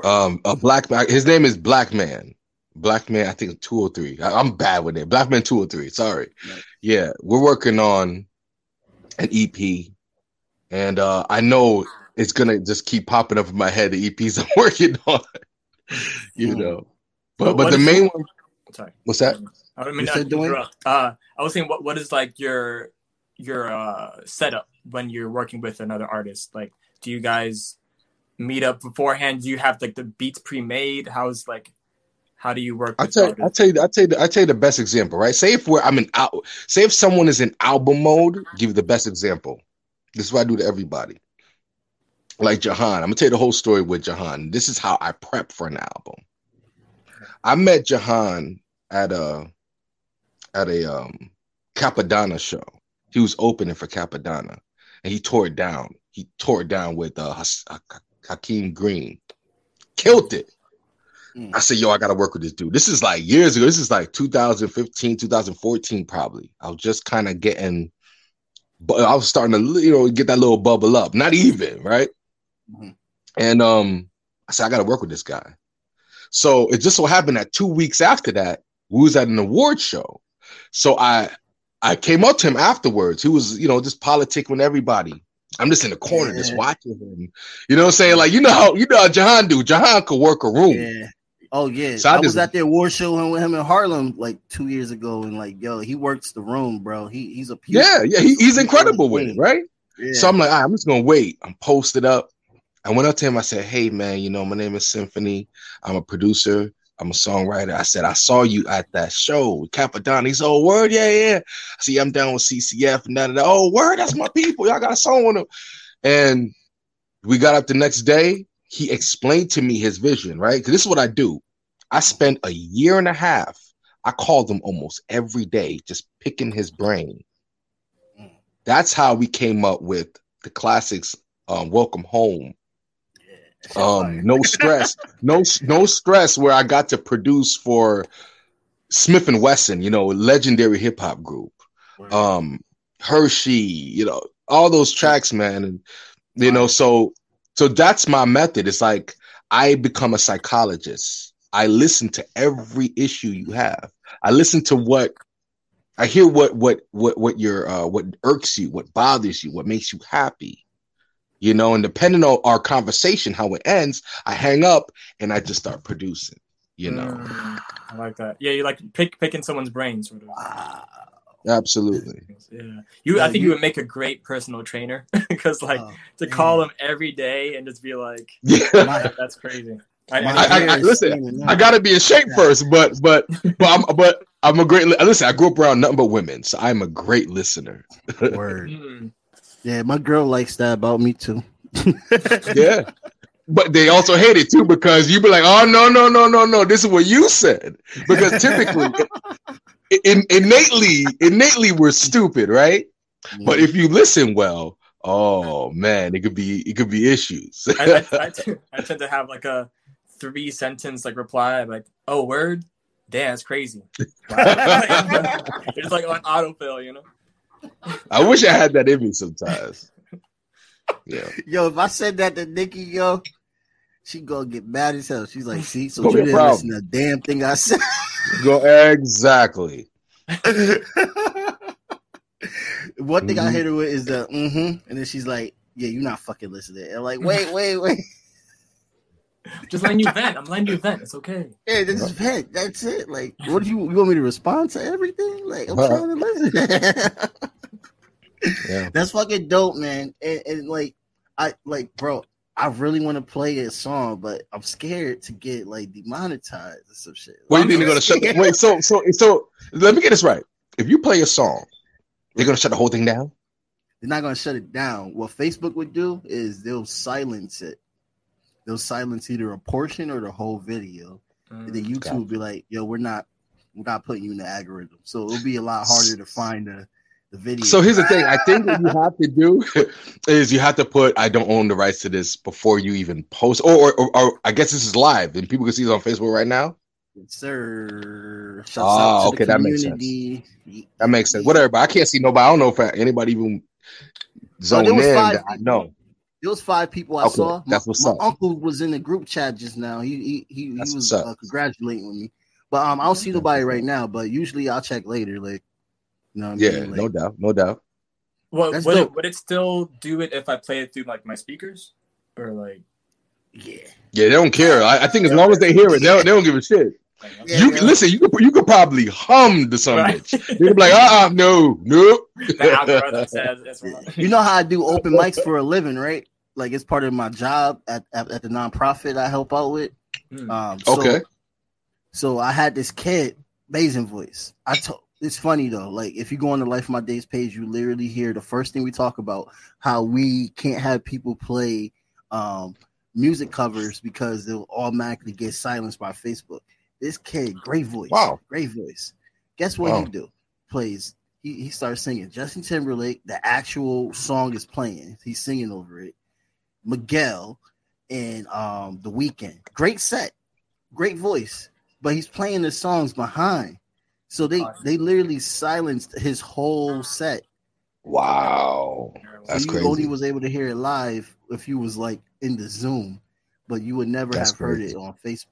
A black man. His name is Black Man. Black Man, I think 203. I'm bad with it. Black Man 203. Sorry. Nice. Yeah, we're working on an EP, and I know it's gonna just keep popping up in my head. The EPs I'm working on, but the main one. Sorry, what's that? I mean, I was saying, what is like your setup when you're working with another artist? Like, do you guys meet up beforehand? Do you have like the beats pre-made? How do you work? I'll tell you the best example, right? Say if someone is in album mode, give you the best example. This is what I do to everybody. Like Jahan, I'm gonna tell you the whole story with Jahan. This is how I prep for an album. I met Jahan at a Cappadonna show. He was opening for Cappadonna, and he tore it down. He tore it down with Hakeem Green. Killed it. I said, yo, I got to work with this dude. This is like years ago. This is like 2015, 2014 probably. I was just kind of I was starting to get that little bubble up. Not even, right? Mm-hmm. And I said, I got to work with this guy. So it just so happened that 2 weeks after that, we was at an award show. So I came up to him afterwards. He was, just politicking with everybody. I'm just in the corner, just watching him. You know what I'm saying? Like, you know how Jahan do. Jahan could work a room. Yeah. Oh, yeah. So I was at the award show with him in Harlem like 2 years ago. And like, yo, he works the room, bro. He's a piece. Yeah. He's incredible with it, right? Yeah. So I'm like, all right, I'm just going to wait. I'm posted up. I went up to him. I said, hey, man, my name is Symphony. I'm a producer. I'm a songwriter. I said, I saw you at that show, Cappadonna. He's old word. Yeah. I see, I'm down with CCF and that. Oh, word. That's my people. Y'all got a song on them. And we got up the next day. he explained to me his vision, right? Because this is what I do. I spent a year and a half. I called him almost every day, just picking his brain. That's how we came up with the classics. Welcome Home. No Stress. No Stress, where I got to produce for Smith and Wesson, you know, a legendary hip hop group. Hershey, you know, all those tracks, man. And, you know, so that's my method. It's like I become a psychologist. I listen to every issue you have. I listen to what I hear, what your what irks you, what bothers you, what makes you happy, you know. And depending on our conversation, how it ends, I hang up and I just start producing, you know. I like that. Yeah, you like picking someone's brains. Sort of. Wow. Absolutely. Yeah, I think you would make a great personal trainer because, like, to call them every day and just be like, that's crazy. Listen, I gotta be in shape first, but I'm a great listen. I grew up around nothing but women, so I'm a great listener. Word. Yeah, my girl likes that about me too. Yeah, but they also hate it too because you be like, oh no, this is what you said, because typically, innately we're stupid, right? Yeah. But if you listen well, oh man, it could be issues. I tend to have like a 3-sentence like reply, like, oh, word, damn, it's crazy. Wow. It's like on autofill, you know. I wish I had that in me sometimes. Yeah. Yo, if I said that to Nikki, yo, she gonna get mad as hell. She's like, see, so you didn't listen to a damn thing I said. Go exactly. One thing I hit her with is the and then she's like, yeah, you're not fucking listening. And I'm like, wait. Just letting you vent. I'm letting you vent. It's okay. Yeah, this is vent. That's it. Like, what do you want me to respond to everything? Like, I'm trying to listen. Yeah. That's fucking dope, man. And like, I really want to play a song, but I'm scared to get like demonetized or some shit. Well, you need to go to shut. Wait, so let me get this right. If you play a song, they're gonna shut the whole thing down. They're not gonna shut it down. What Facebook would do is they'll silence it. They'll silence either a portion or the whole video. And then YouTube will be like, yo, we're not putting you in the algorithm. So it'll be a lot harder to find the video. So here's the thing. I think what you have to do is you have to put I don't own the rights to this before you even post. Or I guess this is live and people can see this on Facebook right now. Yes, sir. Shouts out to the community. That makes sense. Whatever, but I can't see nobody. I don't know if anybody even zoned in. That I know. There was 5 people I saw. That's what's up. My uncle was in the group chat just now. He was congratulating me. But I don't see nobody right now. But usually I'll check later. Like, you know what I mean? Like, no doubt. Well, would it still do it if I play it through like my speakers or like? Yeah, they don't care. I think as long as they hear it, they don't give a shit. Yeah, listen. You could probably hum to some bitch. They'd be like, no. You know how I do open mics for a living, right? Like it's part of my job at the nonprofit I help out with. So I had this kid, amazing voice. It's funny though. Like if you go on the Life of My Days page, you literally hear the first thing we talk about how we can't have people play music covers because they'll automatically get silenced by Facebook. This kid, great voice. Wow, great voice. Guess what he do? Plays. He starts singing Justin Timberlake. The actual song is playing. He's singing over it. Miguel and The Weeknd. Great set, great voice, but he's playing the songs behind. So they literally silenced his whole set. Wow, that's crazy. You only was able to hear it live if you was like in the Zoom, but you would never have heard it on Facebook.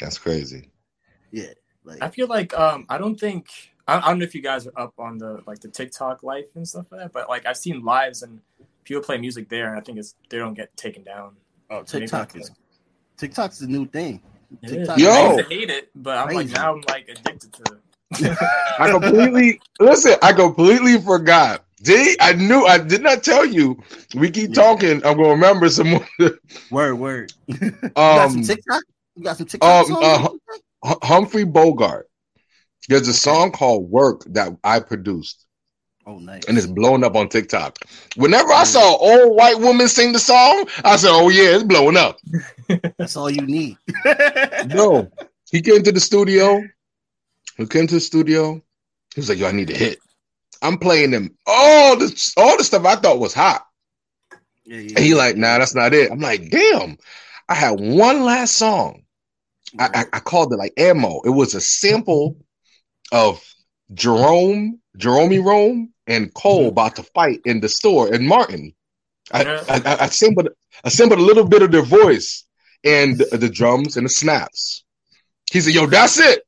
That's crazy. Yeah, like, I feel like I don't know if you guys are up on the like the TikTok life and stuff like that, but like I've seen lives and people play music there, and I think they don't get taken down. Oh, TikTok's the new thing. TikTok. Yo, I used to hate it, but I'm crazy. Like now I'm like addicted to it. I completely forgot. I did not tell you. We keep talking. I'm gonna remember some more. Word. You got some TikTok. You got some TikTok Humphrey Bogart. There's a song called Work that I produced. Oh, nice. And it's blowing up on TikTok. Whenever I saw an old white woman sing the song, I said, oh, yeah, it's blowing up. That's all you need. No. He came to the studio. He was like, yo, I need a hit. I'm playing him all the stuff I thought was hot. Yeah. And he like, nah, that's not it. I'm like, damn. I had one last song. I called it like Ammo. It was a sample of Jerome and Cole about to fight in the store in Martin. I assembled a little bit of their voice and the drums and the snaps. He said, yo, that's it.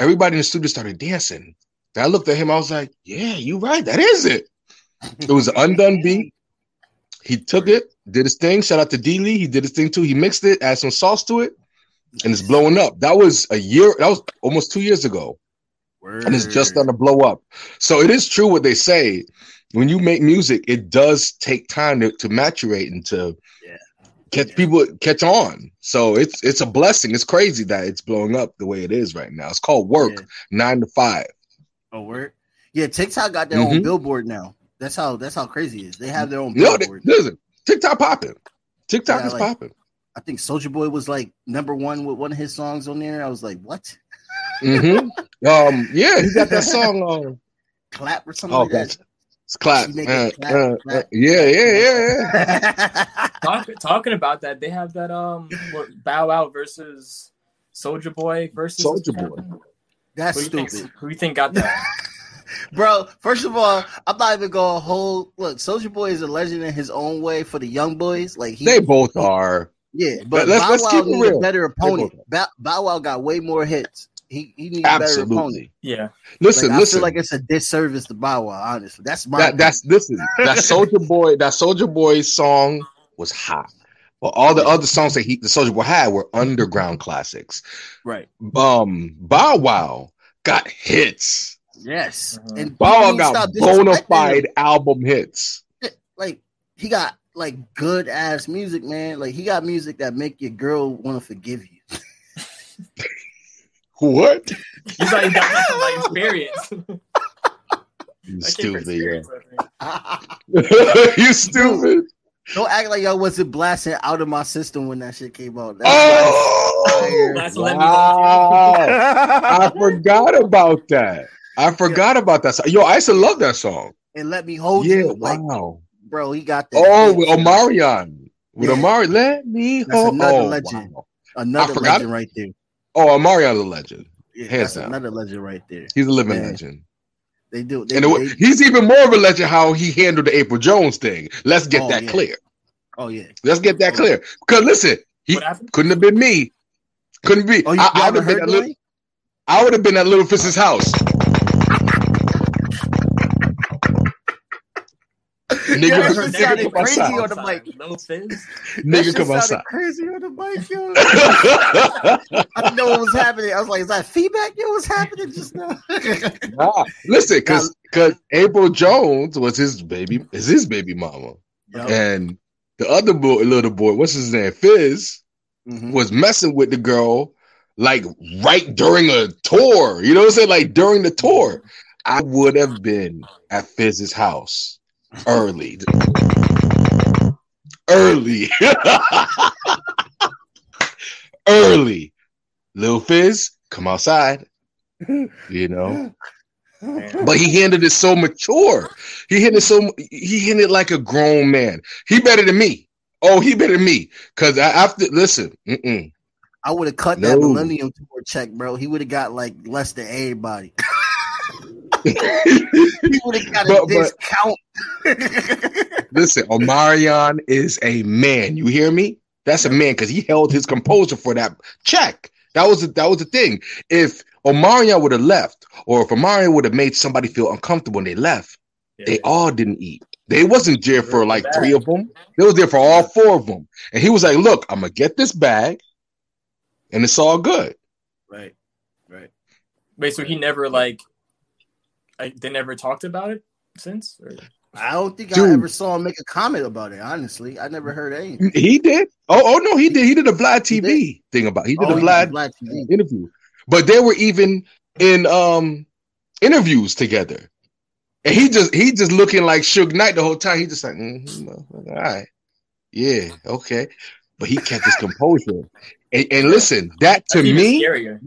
Everybody in the studio started dancing. And I looked at him. I was like, yeah, you're right. That is it. It was an undone beat. He took it, did his thing. Shout out to D. Lee. He did his thing, too. He mixed it, added some sauce to it, and it's blowing up. That was almost 2 years ago. Word. And it's just starting to blow up. So it is true what they say. When you make music, it does take time to maturate and to catch on. So it's a blessing. It's crazy that it's blowing up the way it is right now. It's called work, 9 to 5. Oh, word? Yeah, TikTok got their own billboard now. That's how crazy it is. They have their own billboard. Listen, TikTok popping. TikTok is popping. I think Soulja Boy was like #1 with one of his songs on there. I was like, what? Yeah, he got that song on. Clap or something like that. It's Clap. Clap. Yeah. Talking about that, they have that Bow Wow versus Soulja Boy versus Soulja Boy. That's stupid. Who you think got that? Bro, first of all, I'm not even going to look, Soulja Boy is a legend in his own way for the young boys. Like they both are. Yeah, but let's keep it real. A better opponent. Bow Wow got way more hits. He needs a better opponent. Yeah. Listen, I feel like it's a disservice to Bow Wow, honestly. That's my that Soulja Boy song was hot. But all the other songs that the Soulja Boy had were underground classics. Right. Bow Wow got hits. Yes, and Bow Wow got bona fide album hits. Like he got like good ass music, man. Like he got music that make your girl want to forgive you. What? He's like that experience. You stupid. You stupid. Don't act like y'all wasn't blasting Out of My System when that shit came out. Wow. I forgot about that. Yo, I used to love that song. And Let Me Hold You. Like, wow. Bro, he got that. Oh, with Omarion. With Omarion. Let Me Hold You. Another legend. Wow. Another legend right there. Oh, Omarion's a legend. Yeah, hands down. Another legend right there. He's a living legend. They do. He's even more of a legend how he handled the April Jones thing. Let's get that clear. Oh, yeah. Let's get that clear. Because listen, he couldn't have been me. Couldn't be. I would have been at Little Fist's house. Nigga, come outside. On the mic. Nigga, come outside. Crazy on the mic, yo. I didn't know what was happening. I was like, is that feedback? Yo, what's happening just now? Nah, listen, because April Jones was his baby mama, and the other little boy, what's his name, Fizz, was messing with the girl like right during a tour. You know what I'm saying? Like during the tour, I would have been at Fizz's house. Early. Lil Fizz, come outside. You know, but he handled it so mature. He handled it like a grown man. He better than me. Oh, he better than me. Cause I would have cut that Millennium Tour check, bro. He would have got like less than everybody. He would have got a discount. Listen, Omarion is a man. You hear me? That's a man because he held his composure for that check. That was the thing. If Omarion would have left, or if Omarion would have made somebody feel uncomfortable and they left, they all didn't eat. They wasn't there for like three of them. They was there for all four of them. And he was like, look, I'm going to get this bag and it's all good. Right. Wait, so he never they never talked about it since? Or? I don't think I ever saw him make a comment about it, honestly. I never heard anything. He did. Oh no, he did. He did a Vlad TV thing about it. He did a Vlad TV interview. But they were even in interviews together. And he just looking like Suge Knight the whole time. He just like, all right, yeah, okay. But he kept his composure. And listen, that to me, scarier.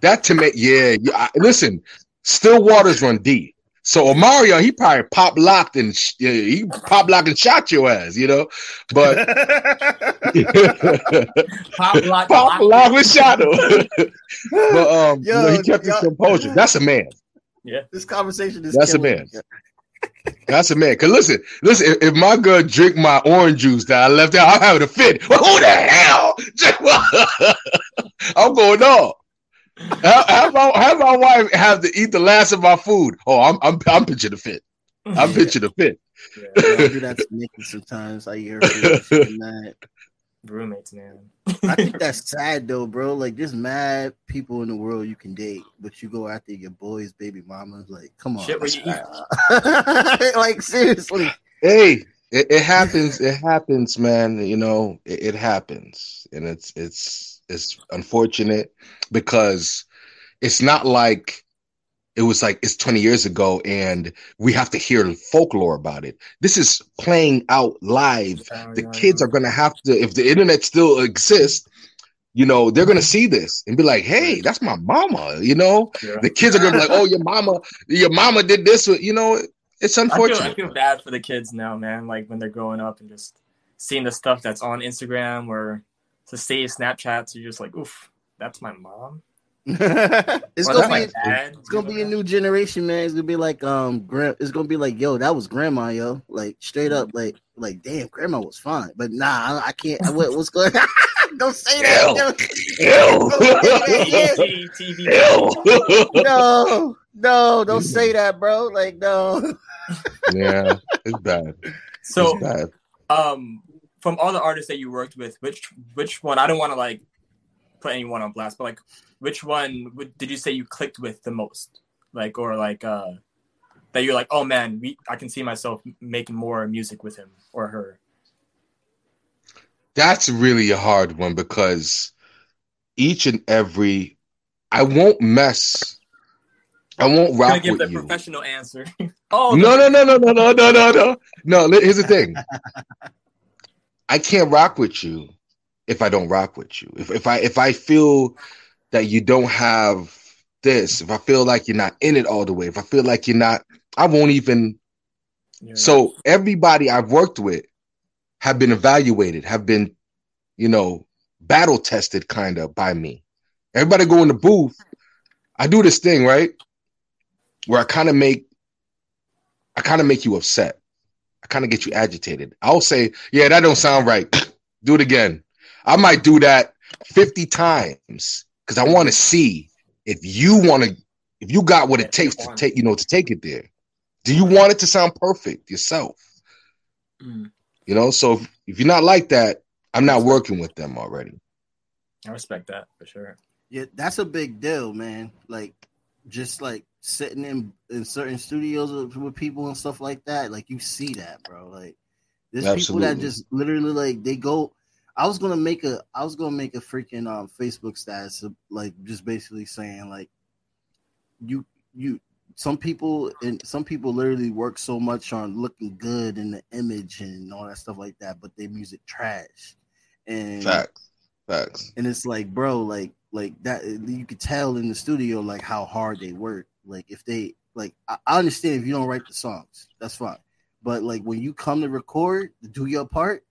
That to me, yeah. Listen, still waters run deep. So Omarion, he probably pop locked and shot your ass, you know. But pop locked and shot him. But yo, you know, he kept his composure. That's a man. Yeah, this conversation is. That's a man. Me. That's a man. Cause listen. If my girl drink my orange juice that I left out, I'm having a fit. Well, who the hell? I'm going off. Have my wife have to eat the last of my food? Oh, I'm pitching a fit. I'm pitching a fit. Yeah, I do that to Nikki sometimes. I hear that. Roommates, man. I think that's sad though, bro. Like, there's mad people in the world you can date, but you go after your boy's baby mama. Like, come on, shit, what you eat? Like, seriously. Hey, it happens. It happens, man. You know, it happens, and it's unfortunate because it's not like it was like it's 20 years ago and we have to hear folklore about it. This is playing out live. Kids are going to have to, if the internet still exists, you know, they're going to see this and be like, hey, that's my mama, you know? Yeah. The kids are going to be like, oh, your mama did this. You know, it's unfortunate. I feel bad for the kids now, man, like when they're growing up and just seeing the stuff that's on Instagram or to save Snapchats. You're just like, oof, that's my mom. It's gonna be a new generation, man. It's gonna be like it's gonna be like, yo, that was grandma, yo. Like straight up, like damn, grandma was fine. But nah, I can't. What's going? Don't say that. No, don't say that, bro. Like no. Yeah, it's bad. So, it's bad. From all the artists that you worked with, which one? I don't want to like put anyone on blast, but like. Which one did you say you clicked with the most? Like, or like, that you're like, oh man, I can see myself making more music with him or her. That's really a hard one because each and every, I won't rock with you. I'm gonna give the professional answer. Oh no. No, here's the thing. I can't rock with you if I don't rock with you. If I feel that you don't have this, if I feel like you're not in it all the way, if I feel like you're not, I won't even. Yeah. So everybody I've worked with have been evaluated, have been, you know, battle tested kind of by me. Everybody go in the booth. I do this thing, right? Where I kind of make you upset. I kind of get you agitated. I'll say, yeah, that don't sound right. Do it again. I might do that 50 times. Because I want to see if you got what it takes to take it there. Do you want it to sound perfect yourself? Mm. You know, so if you're not like that, I'm not working with them already. I respect that for sure. Yeah, that's a big deal, man. Like just like sitting in certain studios with people and stuff like that. Like you see that, bro. Like there's Absolutely. People that just literally like they go. I was gonna make a freaking Facebook status of, like just basically saying like you some people literally work so much on looking good in the image and all that stuff like that, but their music trash. And facts. And it's like, bro, like that you could tell in the studio like how hard they work. Like if they like I understand if you don't write the songs, that's fine. But like when you come to record, do your part.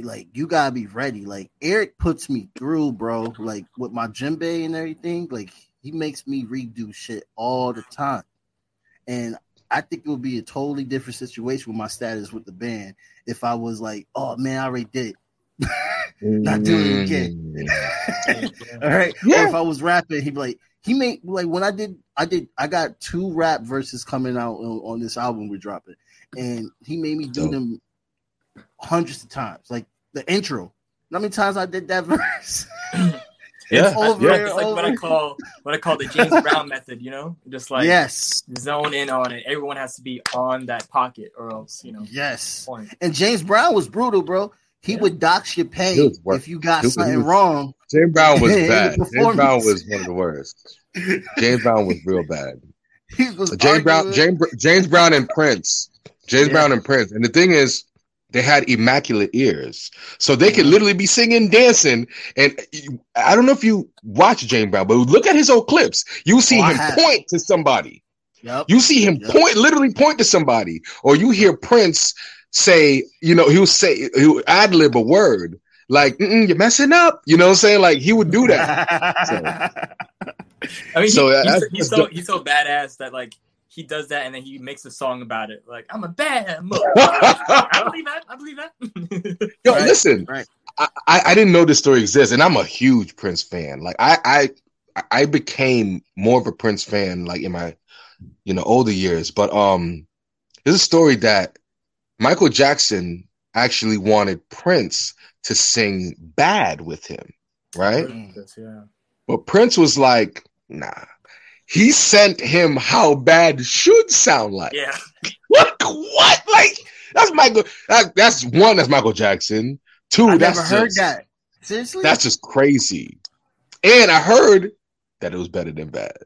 Like you gotta be ready. Like Eric puts me through, bro. Like with my djembe and everything. Like he makes me redo shit all the time, and I think it would be a totally different situation with my status with the band if I was like, "Oh man, I already did it. Not doing it again." All right. Yeah. Or if I was rapping, he'd be like, "He made like when I did. I got 2 rap verses coming out on this album we're dropping, and he made me do them." Hundreds of times, like the intro. How many times I did that verse? Yeah, it's like what I call the James Brown method. You know, just like yes, zone in on it. Everyone has to be on that pocket, or else you know. Yes, point. And James Brown was brutal, bro. He would dox your pay if you got something wrong. James Brown was bad. James Brown was one of the worst. James Brown was real bad. James Brown and Prince. Brown and Prince. And the thing is, they had immaculate ears. So they could literally be singing, dancing. And I don't know if you watch James Brown, but look at his old clips. You see him point to somebody. Yep. You see him point to somebody. Or you hear Prince say, you know, he'll ad-lib a word. Like, you're messing up. You know what I'm saying? Like, he would do that. He's so badass that, like, he does that and then he makes a song about it. Like, I'm a bad mother. I believe that. Yo, right. Listen. Right. I didn't know this story exists, and I'm a huge Prince fan. Like, I became more of a Prince fan, like, in my, you know, older years. But there's a story that Michael Jackson actually wanted Prince to sing Bad with him, right? Yeah. But Prince was like, nah. He sent him How Bad Should Sound Like. Yeah. What? Like, that's Michael. That's one, that's Michael Jackson. Two, I never heard that. Seriously? That's just crazy. And I heard that it was better than Bad.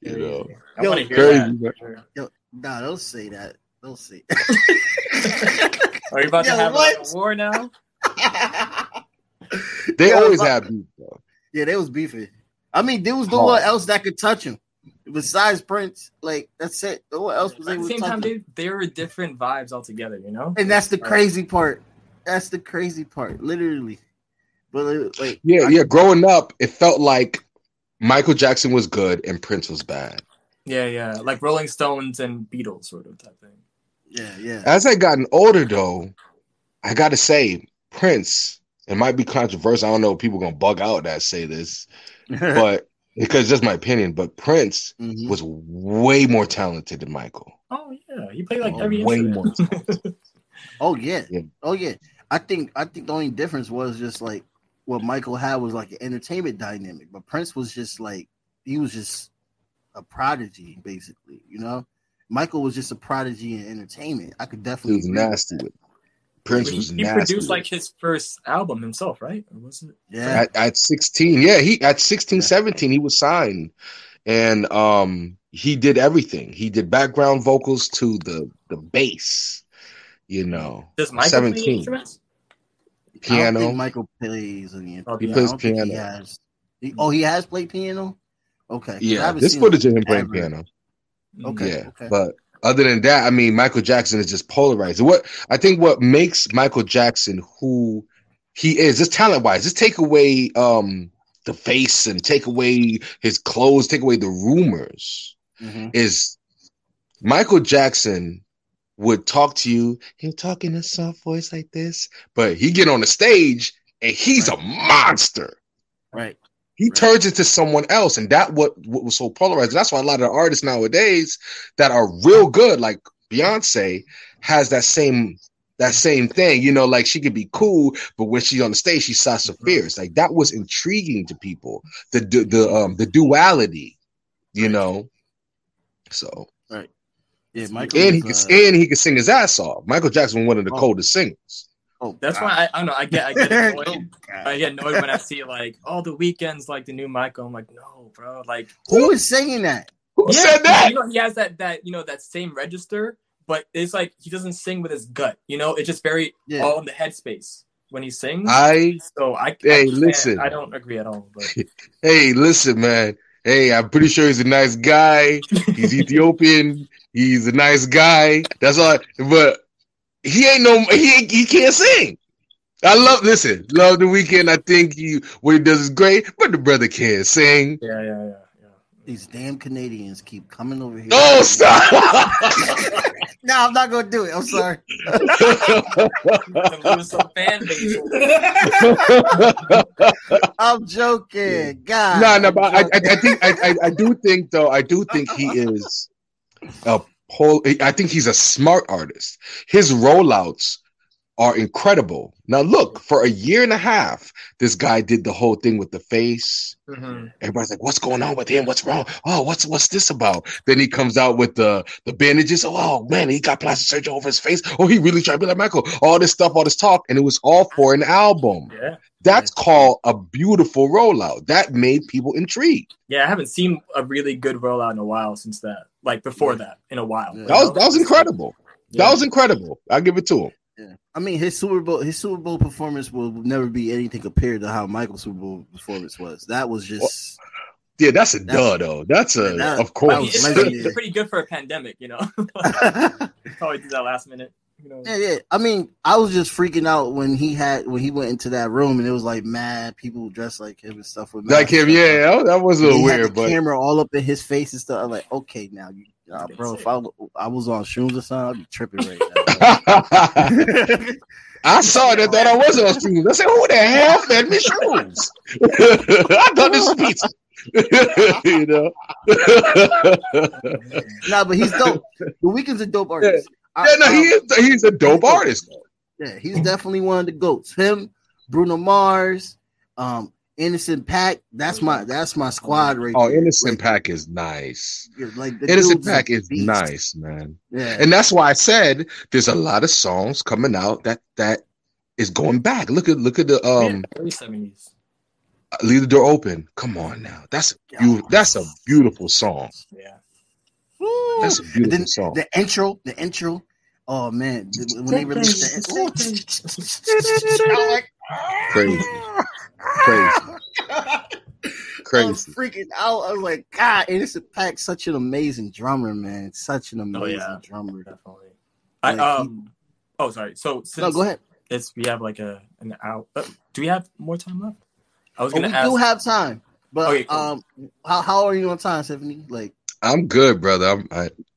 You know. I want to hear that. Yo, nah, don't say that. Don't say that. Are you about to have a war now? They always have beef, though. Yeah, they was beefing. I mean, there was no one else that could touch him besides Prince. Like, that's it. No one else was able to touch him. At the same time, there were different vibes altogether, you know? And that's the crazy part. That's the crazy part, literally. But like, growing up, it felt like Michael Jackson was good and Prince was bad. Yeah. Like Rolling Stones and Beatles sort of type thing. Yeah. As I gotten older, though, I got to say, Prince... It might be controversial. I don't know if people are going to bug out that say this, but because that's my opinion. But Prince was way more talented than Michael. Oh yeah, he played like every instrument. Way more. Oh yeah. I think the only difference was just like what Michael had was like an entertainment dynamic, but Prince was just like he was just a prodigy, basically. You know, Michael was just a prodigy in entertainment. I could definitely. He was nasty with it. Prince was nasty. He produced like his first album himself, right? Or was it? Yeah. At 16. Yeah, he at 16, 17, he was signed. And he did everything. He did background vocals to the bass, you know. Does Michael 17. Play instruments? Piano. I don't think Michael plays any instruments. He plays piano. He has played piano? Okay. Yeah, this footage of him playing piano. Okay. Yeah, okay. But other than that, I mean, Michael Jackson is just polarized. What makes Michael Jackson who he is, just talent-wise, just take away the face and take away his clothes, take away the rumors, is Michael Jackson would talk to you, he'll talk in a soft voice like this, but he get on the stage and he's a monster. Right. He turns into someone else, and that what was so polarized. That's why a lot of the artists nowadays that are real good, like Beyonce, has that same thing. You know, like she could be cool, but when she's on the stage, she's so fierce. Like that was intriguing to people. The duality, you know. So yeah, Michael, and he could sing his ass off. Michael Jackson, one of the coldest singers. Oh, that's why I don't know. I get annoyed. I get annoyed when I see like The Weeknd's like the new Michael. I'm like, no, bro. Like, who is saying that? Who said that? You know, he has that you know that same register, but it's like he doesn't sing with his gut. You know, it's just very all in the headspace when he sings. I don't agree at all. But. Hey, listen, man. Hey, I'm pretty sure he's a nice guy. He's Ethiopian. He's a nice guy. That's all. But. He can't sing. Love The Weeknd. I think what he does is great, but the brother can't sing. Yeah. These damn Canadians keep coming over here. Oh, stop! No, I'm not gonna do it. I'm sorry. I'm joking, God. No, but I do think he is I think he's a smart artist. His rollouts are incredible. Now look, for a year and a half, this guy did the whole thing with the face. Mm-hmm. Everybody's like, what's going on with him? What's wrong? Oh, what's this about? Then he comes out with the bandages. Oh man, he got plastic surgery over his face. Oh, he really tried to be like Michael. All this stuff, all this talk, and it was all for an album. Yeah. That's called a beautiful rollout. That made people intrigued. Yeah, I haven't seen a really good rollout in a while since that. Like before that, in a while. Yeah. That was incredible. Yeah. That was incredible. I'll give it to him. Yeah. I mean, his Super Bowl performance will never be anything compared to how Michael's Super Bowl performance was. That was just, yeah, that's a duh though. That's a of course. I mean, it's pretty good for a pandemic, you know. Always do that last minute. You know. Yeah. I mean, I was just freaking out when he went into that room and it was like mad people dressed like him and stuff with like him. Yeah, that was a little weird. Had the camera all up in his face and stuff. I'm like, okay, now you. Nah, bro, if I was on shrooms or something, I'd be tripping right now. I saw it and thought I was on shrooms. I said, who the hell fed me shrooms? I thought this was pizza. You know? Nah, but he's dope. The Weeknd's a dope artist. Yeah, he's a dope artist. Yeah, he's definitely one of the GOATs. Him, Bruno Mars, Innocent Pack, that's my squad right there. Oh, Innocent Pack is nice. Like Innocent Pack is nice, man. Yeah. And that's why I said there's a lot of songs coming out that is going back. Look at the early 70s. Leave the Door Open. Come on now. That's a beautiful song. Yeah. That's a beautiful song. The intro. Oh man, when they released the intro. Like, Crazy. I was freaking out. I was like, God, Innocent Pack, such an amazing drummer, man. Such an amazing drummer. Definitely. Sorry. So since go ahead. We have like an hour. Do we have more time left? I was gonna ask. We do have time, but okay, cool. How are you on time, Symphony? Like, I'm good, brother.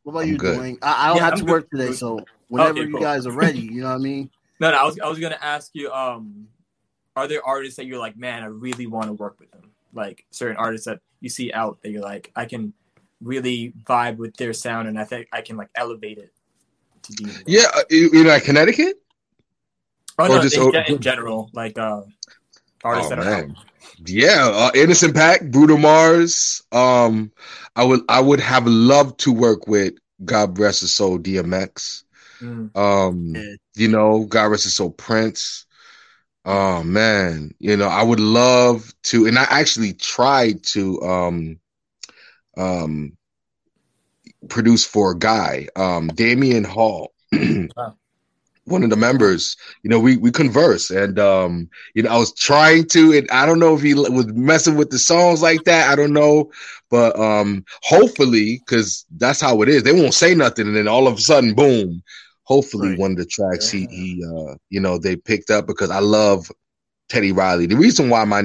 What about you doing? I don't have to work today, so whenever you guys are ready, you know what I mean. No, I was gonna ask you. Are there artists that you're like, man, I really want to work with them? Like certain artists that you see out that you're like, I can really vibe with their sound, and I think I can like elevate it to be. Yeah, you know, like Connecticut. Oh, or no, just in general, like artists that are out. Yeah, Innocent Pack, Bruno Mars. I would have loved to work with God Rest His Soul, DMX. Mm. You know, God Rest His Soul, Prince. Oh man, you know, I would love to, and I actually tried to produce for a guy, Damian Hall, one of the members. You know, we converse, and you know, I was trying to, and I don't know if he was messing with the songs like that. I don't know, but hopefully, because that's how it is. They won't say nothing, and then all of a sudden, boom. Hopefully, one of the tracks he you know, they picked up, because I love Teddy Riley. The reason why my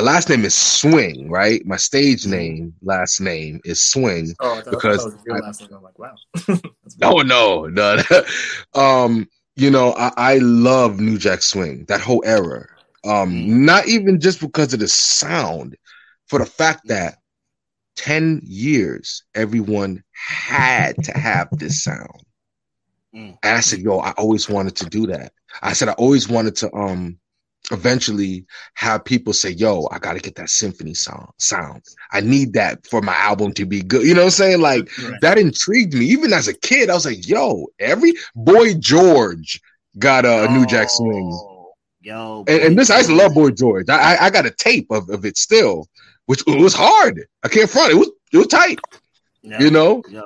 last name is Swing, right? My stage name, last name is Swing. Oh, because that was your last name. I'm like, wow. No. You know, I love New Jack Swing, that whole era. Not even just because of the sound, for the fact that 10 years, everyone had to have this sound. And I said, yo, I always wanted to do that. I said, I always wanted to eventually have people say, yo, I got to get that symphony sound. I need that for my album to be good. You know what I'm saying? Like, that intrigued me. Even as a kid, I was like, yo, every Boy George got a New Jack Swing. Yo, and this, I used to love Boy George. I got a tape of it still, which it was hard. I can't front. It was tight. Yeah, you know? Yeah.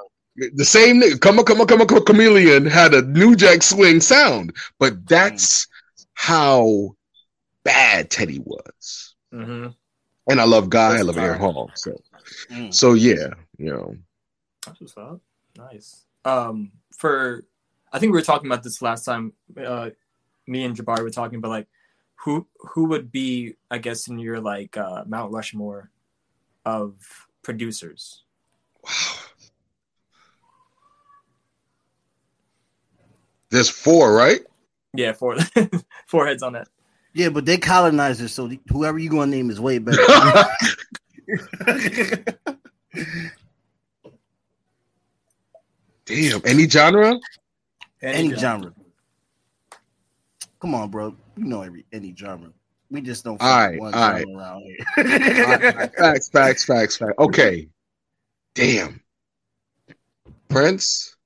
The same nigga, come on, Chameleon had a New Jack Swing sound, but that's how bad Teddy was. Mm-hmm. And I love Guy, I love Aaron Hall. So yeah, you know. That's what's up. Nice. I think we were talking about this last time. Me and Jabari were talking about like who would be, I guess, in your like Mount Rushmore of producers. Wow. There's 4, right? Yeah, 4. 4 heads on that. Yeah, but they colonizers, so whoever you gonna name is way better. Damn, any genre? Any genre. Come on, bro. You know any genre. We just don't find one genre around here. Facts. Okay. Damn. Prince.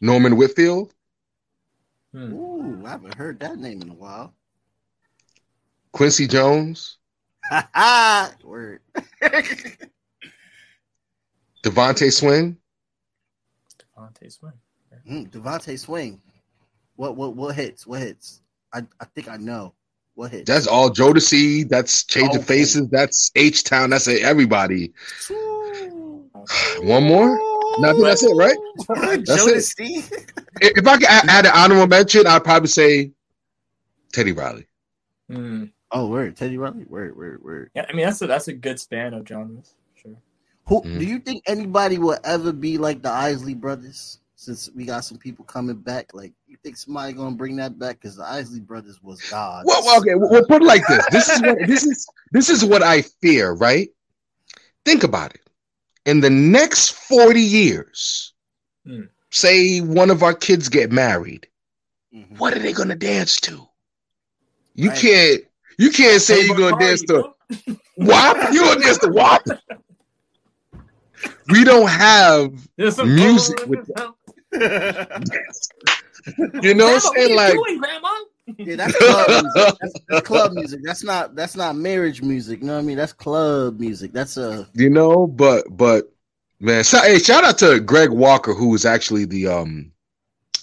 Norman Whitfield. Ooh, I haven't heard that name in a while. Quincy Jones. Word. Devontae Swing. Devontae Swing. What hits? What hits? I think I know. What hits? That's all Jodeci. That's Change of Faces. That's H-Town. That's everybody. One more? No, that's it, right? That's Jodeci. It. If I could add an honorable mention, I'd probably say Teddy Riley. Oh, word. Teddy Riley? Word. Yeah, I mean, that's a good span of genres. Sure. Do you think anybody will ever be like the Isley Brothers? Since we got some people coming back, like, you think somebody gonna bring that back? Because the Isley Brothers was God. Well, okay. We'll put it like this. This is what I fear, right? Think about it. In the next 40 years, say one of our kids get married, what are they gonna dance to? You can't say you're gonna dance to WAP. You gonna dance to WAP? We don't have music with that. You know, what I'm saying, like, doing, yeah, that's club music. That's club music. That's not marriage music. You know what I mean? That's club music. That's a but man, hey, shout out to Greg Walker, who is actually the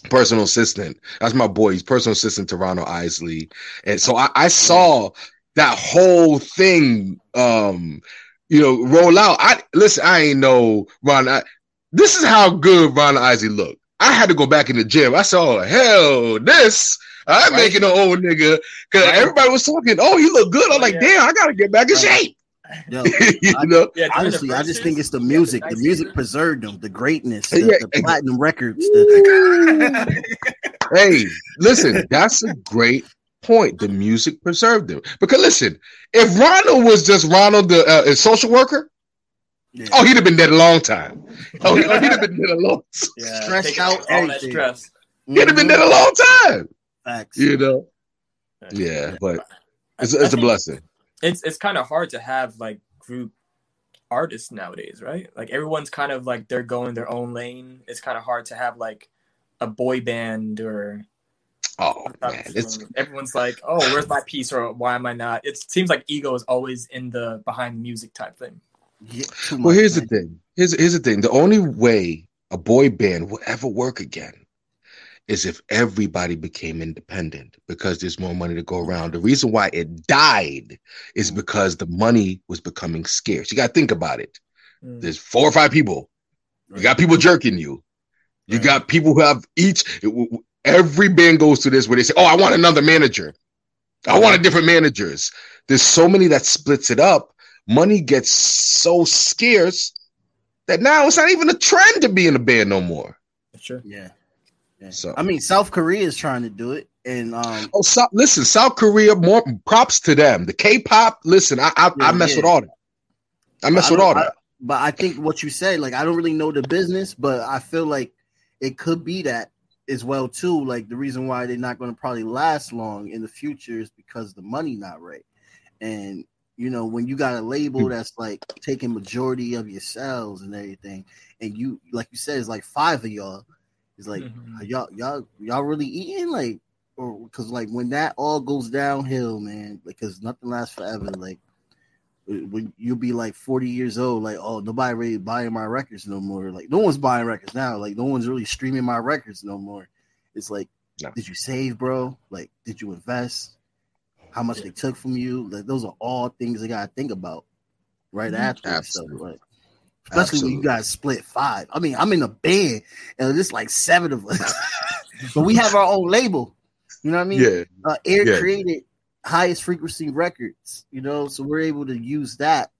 personal assistant. That's my boy. He's personal assistant to Ronald Isley, and so I saw that whole thing. Roll out. I ain't know Ron. This is how good Ron Isley looked. I had to go back in the gym. I saw, hell, this. I'm making an old nigga. Because everybody was talking, oh, he look good. I'm like, damn, I got to get back in shape. Yo, honestly, I just think it's the music. The music preserved them. The greatness. The platinum records. Hey, listen, that's a great point. The music preserved them. Because listen, if Ronald was just Ronald the social worker, oh, he'd have been dead a long time. Oh, he'd have been dead a long time. Yeah, stressed out, all that stress. He'd have been dead a long time. Facts. You know? Yeah, but it's a blessing. It's kind of hard to have like group artists nowadays, right? Like everyone's kind of like they're going their own lane. It's kind of hard to have like a boy band or everyone's like, oh, where's my piece or why am I not? It seems like ego is always in the behind music type thing. Yeah, well, here's the thing. Here's the thing. The only way a boy band will ever work again is if everybody became independent because there's more money to go around. The reason why it died is because the money was becoming scarce. You got to think about it. There's 4 or 5 people. You got people jerking you. You got people who have every band goes through this where they say, oh, I want another manager. I want a different managers. There's so many that splits it up. Money gets so scarce that now it's not even a trend to be in a band no more. Sure. Yeah. So I mean, South Korea is trying to do it. And listen, South Korea, more props to them. The K-pop, listen, I mess with all that. But I think what you say, like, I don't really know the business, but I feel like it could be that as well too. Like the reason why they're not going to probably last long in the future is because the money not right. And you know, when you got a label that's like taking majority of your sales and everything, and you, like you said, it's like 5 of y'all. It's like are y'all really eating, like, or because like when that all goes downhill, man, because nothing lasts forever. Like when you'll be like 40 years old, like, oh, nobody really buying my records no more. Like no one's buying records now. Like no one's really streaming my records no more. It's like, did you save, bro? Like, did you invest? How much they took from you? Like, those are all things I gotta think about right after. Absolutely. So, like, especially when you guys split 5. I mean, I'm in a band and there's like 7 of us, but we have our own label. You know what I mean? Yeah. Air created Highest Frequency Records. You know, so we're able to use that.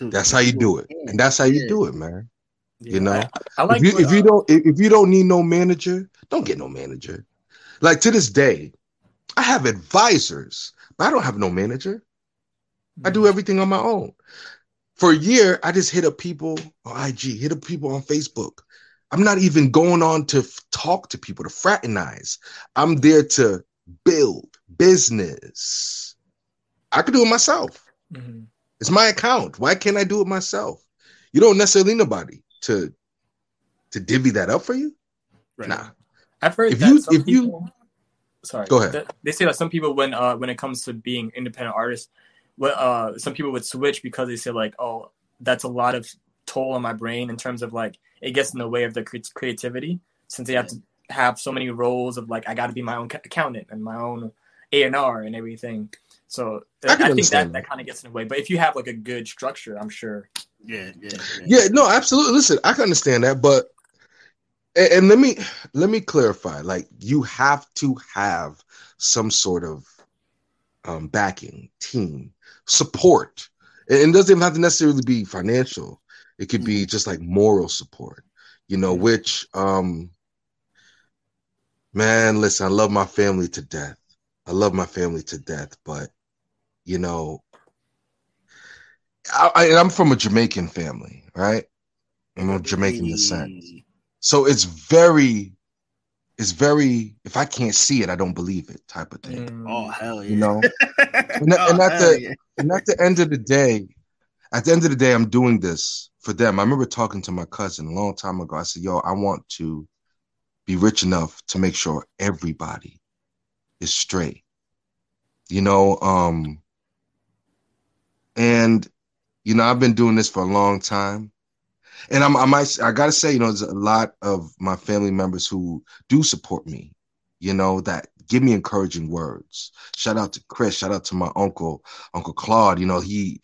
That's how you do it, and that's how you do it, man. Yeah. You know, I like if you don't need no manager, don't get no manager. Like to this day, I have advisors. But I don't have no manager. I do everything on my own. For a year, I just hit up people on IG, hit up people on Facebook. I'm not even going on to talk to people, to fraternize. I'm there to build business. I could do it myself. Mm-hmm. It's my account. Why can't I do it myself? You don't necessarily need nobody to divvy that up for you. Right. Nah. I've heard if that you, some if people... You, sorry. Go ahead. They say that some people, when it comes to being independent artists, some people would switch because they say, like, oh, that's a lot of toll on my brain in terms of, like, it gets in the way of their creativity since they have to have so many roles of, like, I got to be my own accountant and my own A&R and everything. So I think that kind of gets in the way. But if you have, like, a good structure, I'm sure. Yeah, no, absolutely. Listen, I can understand that, but and let me clarify. Like, you have to have some sort of backing, team, support. And it doesn't even have to necessarily be financial. It could be just like moral support, you know, which, man, listen, I love my family to death. But, you know, I'm from a Jamaican family, right? I'm of Jamaican descent. So it's very, if I can't see it, I don't believe it type of thing. Oh, hell yeah. You know? And at the end of the day, I'm doing this for them. I remember talking to my cousin a long time ago. I said, yo, I want to be rich enough to make sure everybody is straight. You know, and, you know, I've been doing this for a long time. And I got to say, you know, there's a lot of my family members who do support me, you know, that give me encouraging words. Shout out to Chris. Shout out to my uncle, Uncle Claude. You know, he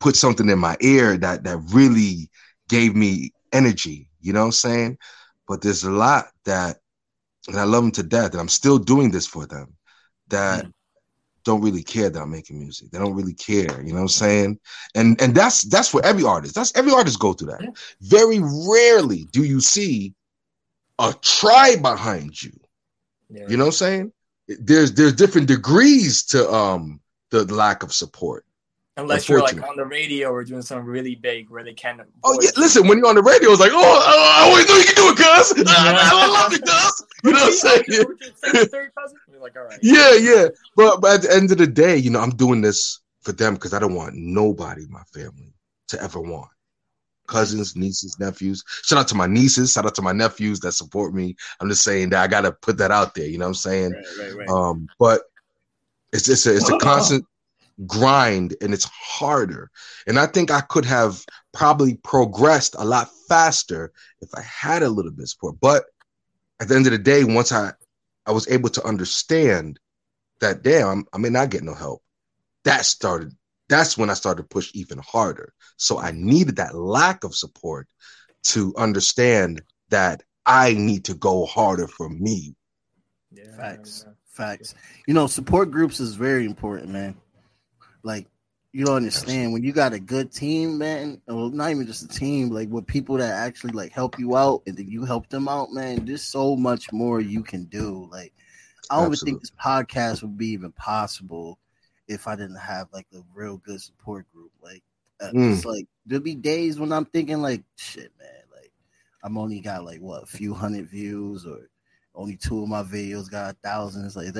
put something in my ear that really gave me energy, you know what I'm saying? But there's a lot that, and I love them to death, and I'm still doing this for them, that don't really care that I'm making music. They don't really care, you know what I'm saying? And that's for every artist. That's every artist go through that. Very rarely do you see a tribe behind you. Yeah. You know what I'm saying? There's different degrees to the lack of support. Unless you're like on the radio or doing something really big where they can't. Oh yeah, listen, when you're on the radio, it's like, oh, I always knew you could do it, cuz. I love it, cuz. You know what I'm saying? You're like, all right. Yeah. But at the end of the day, you know, I'm doing this for them because I don't want nobody in my family to ever want. Cousins, nieces, nephews. Shout out to my nieces. Shout out to my nephews that support me. I'm just saying that I got to put that out there. You know what I'm saying? Right. But it's just a constant grind, and it's harder. And I think I could have probably progressed a lot faster if I had a little bit of support. But at the end of the day, once I was able to understand that, damn, I may not get no help. That's when I started to push even harder. So I needed that lack of support to understand that I need to go harder for me. Yeah, Facts. You know, support groups is very important, man. Like, you don't understand when you got a good team, man, or not even just a team, like with people that actually like help you out and then you help them out, man, there's so much more you can do. Like, I don't even think this podcast would be even possible if I didn't have like a real good support group. Like, it's like there'll be days when I'm thinking like, shit, man, like I'm only got like a few hundred views, or only two of my videos got 1,000. Like,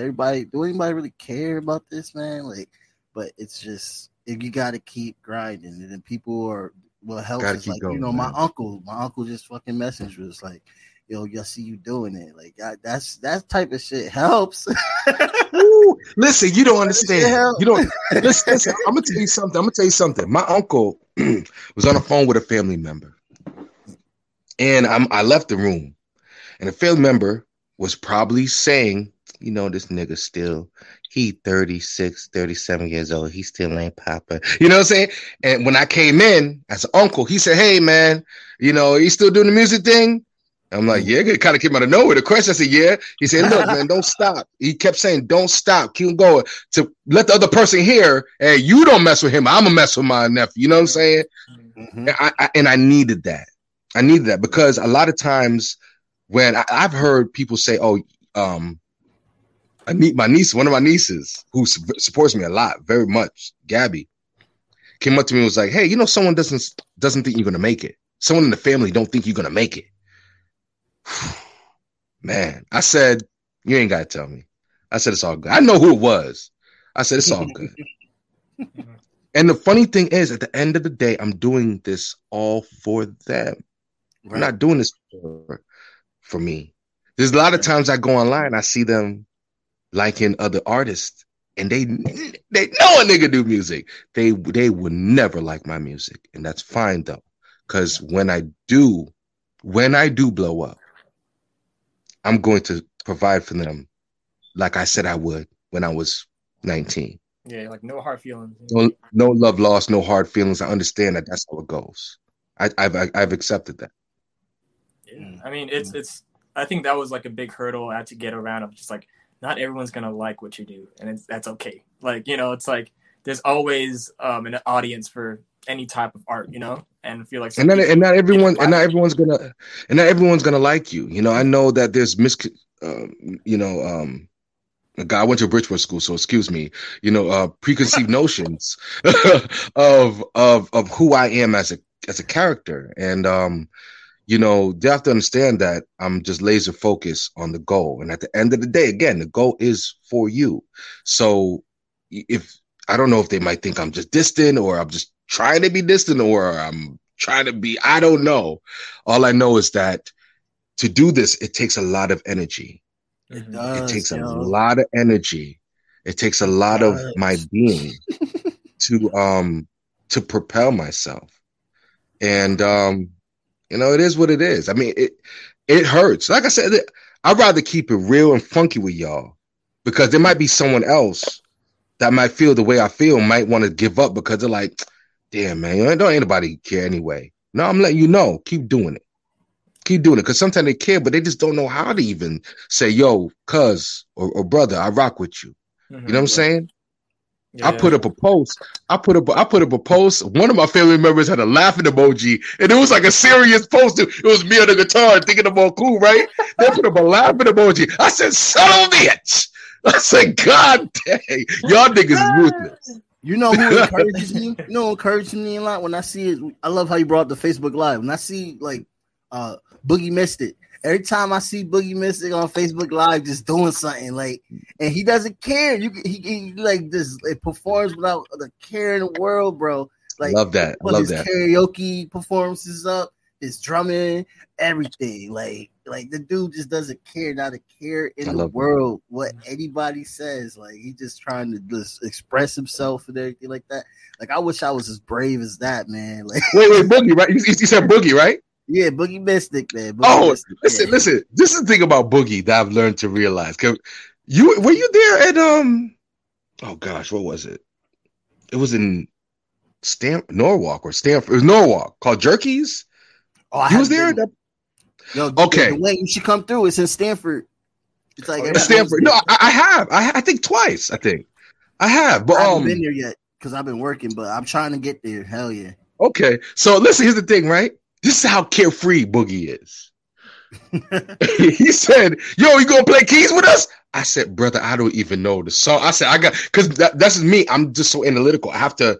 do anybody really care about this, man? Like, but it's just, you got to keep grinding, and then people will help. Like, going, you know, man. my uncle just fucking messaged was like, yo, y'all see you doing it. Like, that type of shit helps. Ooh, listen, you don't understand. You don't listen. I'm gonna tell you something. My uncle was on the phone with a family member, and I left the room, and the family member was probably saying, you know, this nigga still, he 36, 37 years old. He still ain't popping. You know what I'm saying? And when I came in as an uncle, he said, hey, man, you know, you still doing the music thing? I'm like, yeah, it kind of came out of nowhere. The question, I said, yeah. He said, look, man, don't stop. He kept saying, don't stop. Keep going. To let the other person hear, hey, you don't mess with him. I'm going to mess with my nephew. You know what I'm saying? Mm-hmm. And I needed that. I needed that because a lot of times when I've heard people say, oh, I meet my niece, one of my nieces who supports me a lot, very much, Gabby, came up to me and was like, hey, you know, someone doesn't think you're going to make it. Someone in the family don't think you're going to make it. Man, I said, you ain't got to tell me. I said, it's all good. I know who it was. I said, it's all good. And the funny thing is, at the end of the day, I'm doing this all for them. Right. I'm not doing this for me. There's a lot of times I go online, I see them liking other artists, and they know a nigga do music. They would never like my music, and that's fine though, because when I do blow up, I'm going to provide for them like I said I would when I was 19. Yeah, like no hard feelings. No love lost, no hard feelings. I understand that that's how it goes. I've accepted that. Yeah. I mean, it's. I think that was like a big hurdle I had to get around of just like, not everyone's going to like what you do. And that's okay. Like, you know, it's like, there's always an audience for any type of art, you know, and I feel like, and not everyone's going to like you. You know, I know that there's I went to Bridgewood School, so excuse me. You know, preconceived notions of who I am as a character, and you know, they have to understand that I'm just laser focused on the goal. And at the end of the day, again, the goal is for you. So if I don't know if they might think I'm just distant, or I'm just trying to be distant, or I'm trying to be, I don't know. All I know is that to do this, it takes a lot of energy. It does. It takes a lot of energy. It takes a lot of my being to propel myself. And you know, it is what it is. I mean, it hurts. Like I said, I'd rather keep it real and funky with y'all, because there might be someone else that might feel the way I feel, might want to give up because they're like, "Damn, man, don't anybody care anyway." No, I'm letting you know. Keep doing it. Keep doing it, because sometimes they care, but they just don't know how to even say, yo, cuz or brother, I rock with you. Mm-hmm. You know what I'm saying? Yeah. I put up a post. One of my family members had a laughing emoji, and it was like a serious post. It was me on the guitar thinking I'm all cool, right? They put up a laughing emoji. I said, son of a bitch. I said, God dang, y'all niggas is ruthless. You know who encourages me? You know who encourages me a lot when I see it? I love how you brought up the Facebook Live. When I see like Boogie Mystic. Every time I see Boogie Mystic on Facebook Live, just doing something like, and he doesn't care. He like this. It performs without the care in the world, bro. Like, love that. Put love his that. Karaoke performances up, his drumming, everything. Like the dude just doesn't care. Not a care in the world that. What anybody says. Like, he's just trying to just express himself and everything like that. Like, I wish I was as brave as that, man. Like, wait, Boogie, right? You said Boogie, right? Yeah, Boogie Mystic, man. Listen. This is the thing about Boogie that I've learned to realize. Were you there at oh gosh, what was it? It was in Stanford. It was Norwalk, called Jerky's. Oh, I was there. Yo, okay. Dwayne, you should come through. It's in Stanford. It's like Stanford. No, I have. I think twice. I think I have, but I haven't been there yet because I've been working. But I'm trying to get there. Hell yeah. Okay, so listen. Here's the thing, right? This is how carefree Boogie is. He said, yo, you gonna play keys with us? I said, brother, I don't even know the song. I said, because that's me. I'm just so analytical. I have to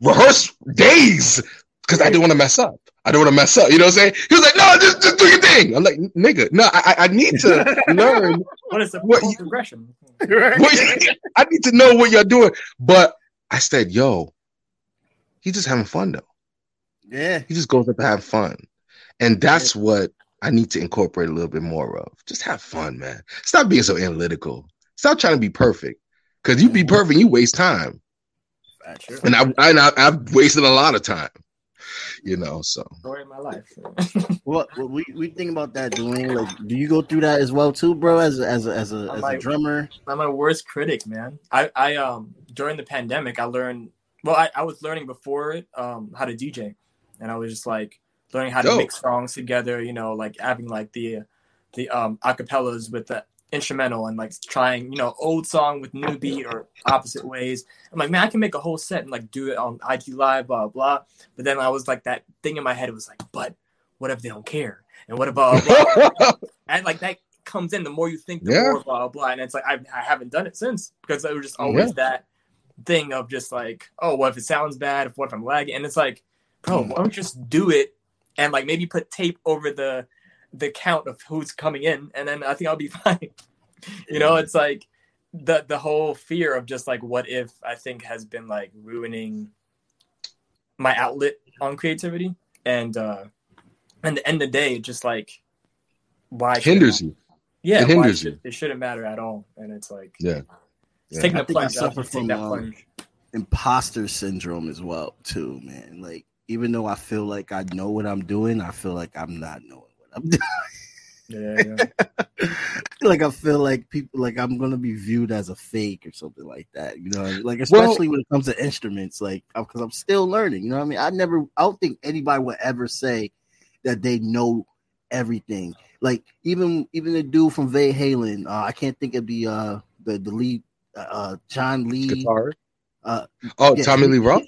rehearse days because I don't want to mess up. You know what I'm saying? He was like, no, just do your thing. I'm like, nigga, no, I need to learn. What is the progression? I need to know what you're doing. But I said, yo, he's just having fun though. Yeah, he just goes up to have fun, and that's what I need to incorporate a little bit more of. Just have fun, man. Stop being so analytical. Stop trying to be perfect, because you be perfect, you waste time. Sure. And I've wasted a lot of time, you know. So story of my life. Well, we think about that, Dwayne. Like, do you go through that as well too, bro? As a drummer, I'm my worst critic, man. I during the pandemic, I learned. Well, I was learning before it how to DJ. And I was just like learning how to mix songs together, you know, like having like the acapellas with the instrumental and like trying, you know, old song with new beat or opposite ways. I'm like, man, I can make a whole set and like do it on IG Live, blah, blah. But then I was like, that thing in my head was like, but what if they don't care? And what about, blah? And like that comes in the more you think, the more, blah, blah. And it's like, I haven't done it since because it was just always that thing of just like, oh, what if it sounds bad? What if I'm lagging? And it's like, bro, why don't you just do it and like maybe put tape over the the count of who's coming in, and then I think I'll be fine. You know, it's like the whole fear of just like, what if, I think has been like ruining my outlet on creativity. And the end of the day, just like, why hinders you? Yeah, it hinders you. It shouldn't matter at all. And it's like, it's taking the plunge. I suffer from imposter syndrome as well, too, man. Like, even though I feel like I know what I'm doing, I feel like I'm not knowing what I'm doing. Yeah. Like, I feel like people, like, I'm gonna be viewed as a fake or something like that. You know what I mean? Like, especially when it comes to instruments, like, because I'm still learning. You know what I mean? I don't think anybody would ever say that they know everything. Like, even the dude from Van Halen, I can't think it'd be the lead, John Lee, guitar. Tommy Lee Rowe.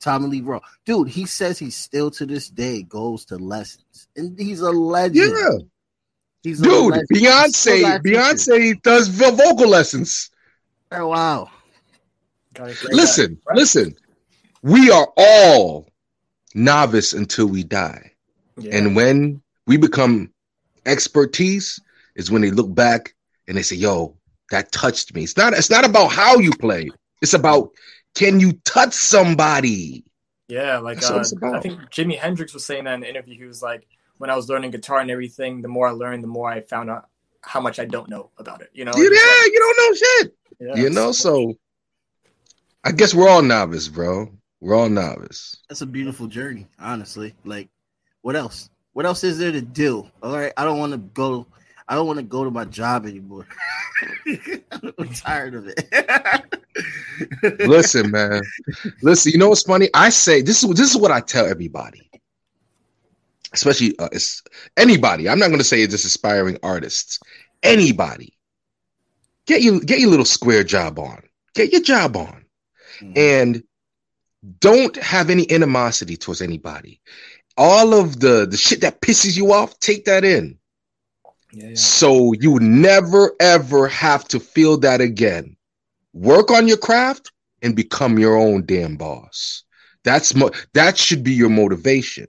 Tommy Lee Rowe, dude. He says he still to this day goes to lessons, and he's a legend. Yeah. Dude, Beyonce does vocal lessons. Oh, wow. Listen. We are all novice until we die. Yeah. And when we become expertise is when they look back and they say, yo, that touched me. It's not about how you play. It's about, can you touch somebody? Yeah, like I think Jimi Hendrix was saying that in an interview. He was like, when I was learning guitar and everything, the more I learned, the more I found out how much I don't know about it. You know? Yeah, you don't know shit. Yeah, you know, so I guess we're all novice, bro. We're all novice. That's a beautiful journey, honestly. Like, what else? What else is there to do? All right, I don't want to go to my job anymore. I'm tired of it. Listen, man. Listen, you know what's funny? I say this is what I tell everybody. Especially anybody. I'm not going to say just aspiring artists. Anybody, get your little square job on. Get your job on, and don't have any animosity towards anybody. All of the shit that pisses you off, take that in, so you never ever have to feel that again. Work on your craft and become your own damn boss. That should be your motivation.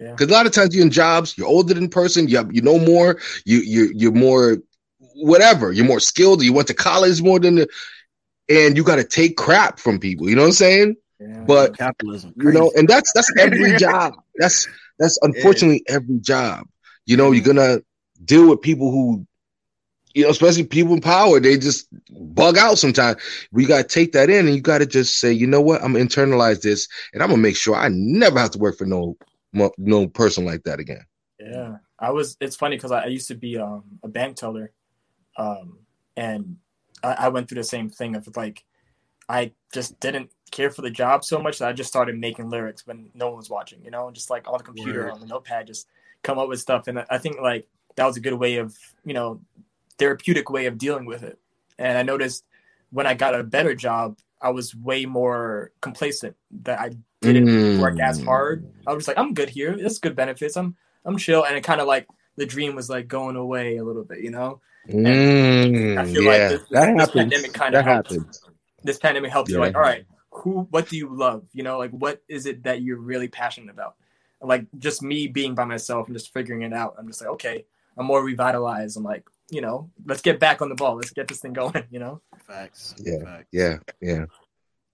Because a lot of times you're in jobs, you're older than person, you know more, you're more whatever, you're more skilled, you went to college more than and you got to take crap from people, you know what I'm saying? Yeah, but capitalism, you know, and that's every job. That's unfortunately every job. You know, you're gonna deal with people who, you know, especially people in power, they just bug out sometimes. We got to take that in, and you got to just say, you know what, I'm gonna internalize this, and I'm gonna make sure I never have to work for no person like that again. Yeah, it's funny because I used to be a bank teller, and I went through the same thing of like, I just didn't care for the job so much that I just started making lyrics when no one was watching, you know, just like on the computer, on the notepad, just come up with stuff. And I think like that was a good way of, you know, therapeutic way of dealing with it. And I noticed when I got a better job, I was way more complacent that I didn't work as hard. I was just like, I'm good here. It's good benefits. I'm chill. And it kind of like the dream was like going away a little bit, you know? And I feel like this pandemic kind of helped. This pandemic helped you like, all right, what do you love? You know, like what is it that you're really passionate about? Like just me being by myself and just figuring it out. I'm just like, okay, I'm more revitalized. I'm like, you know, let's get back on the ball. Let's get this thing going, you know? Facts. Yeah. Facts. Yeah.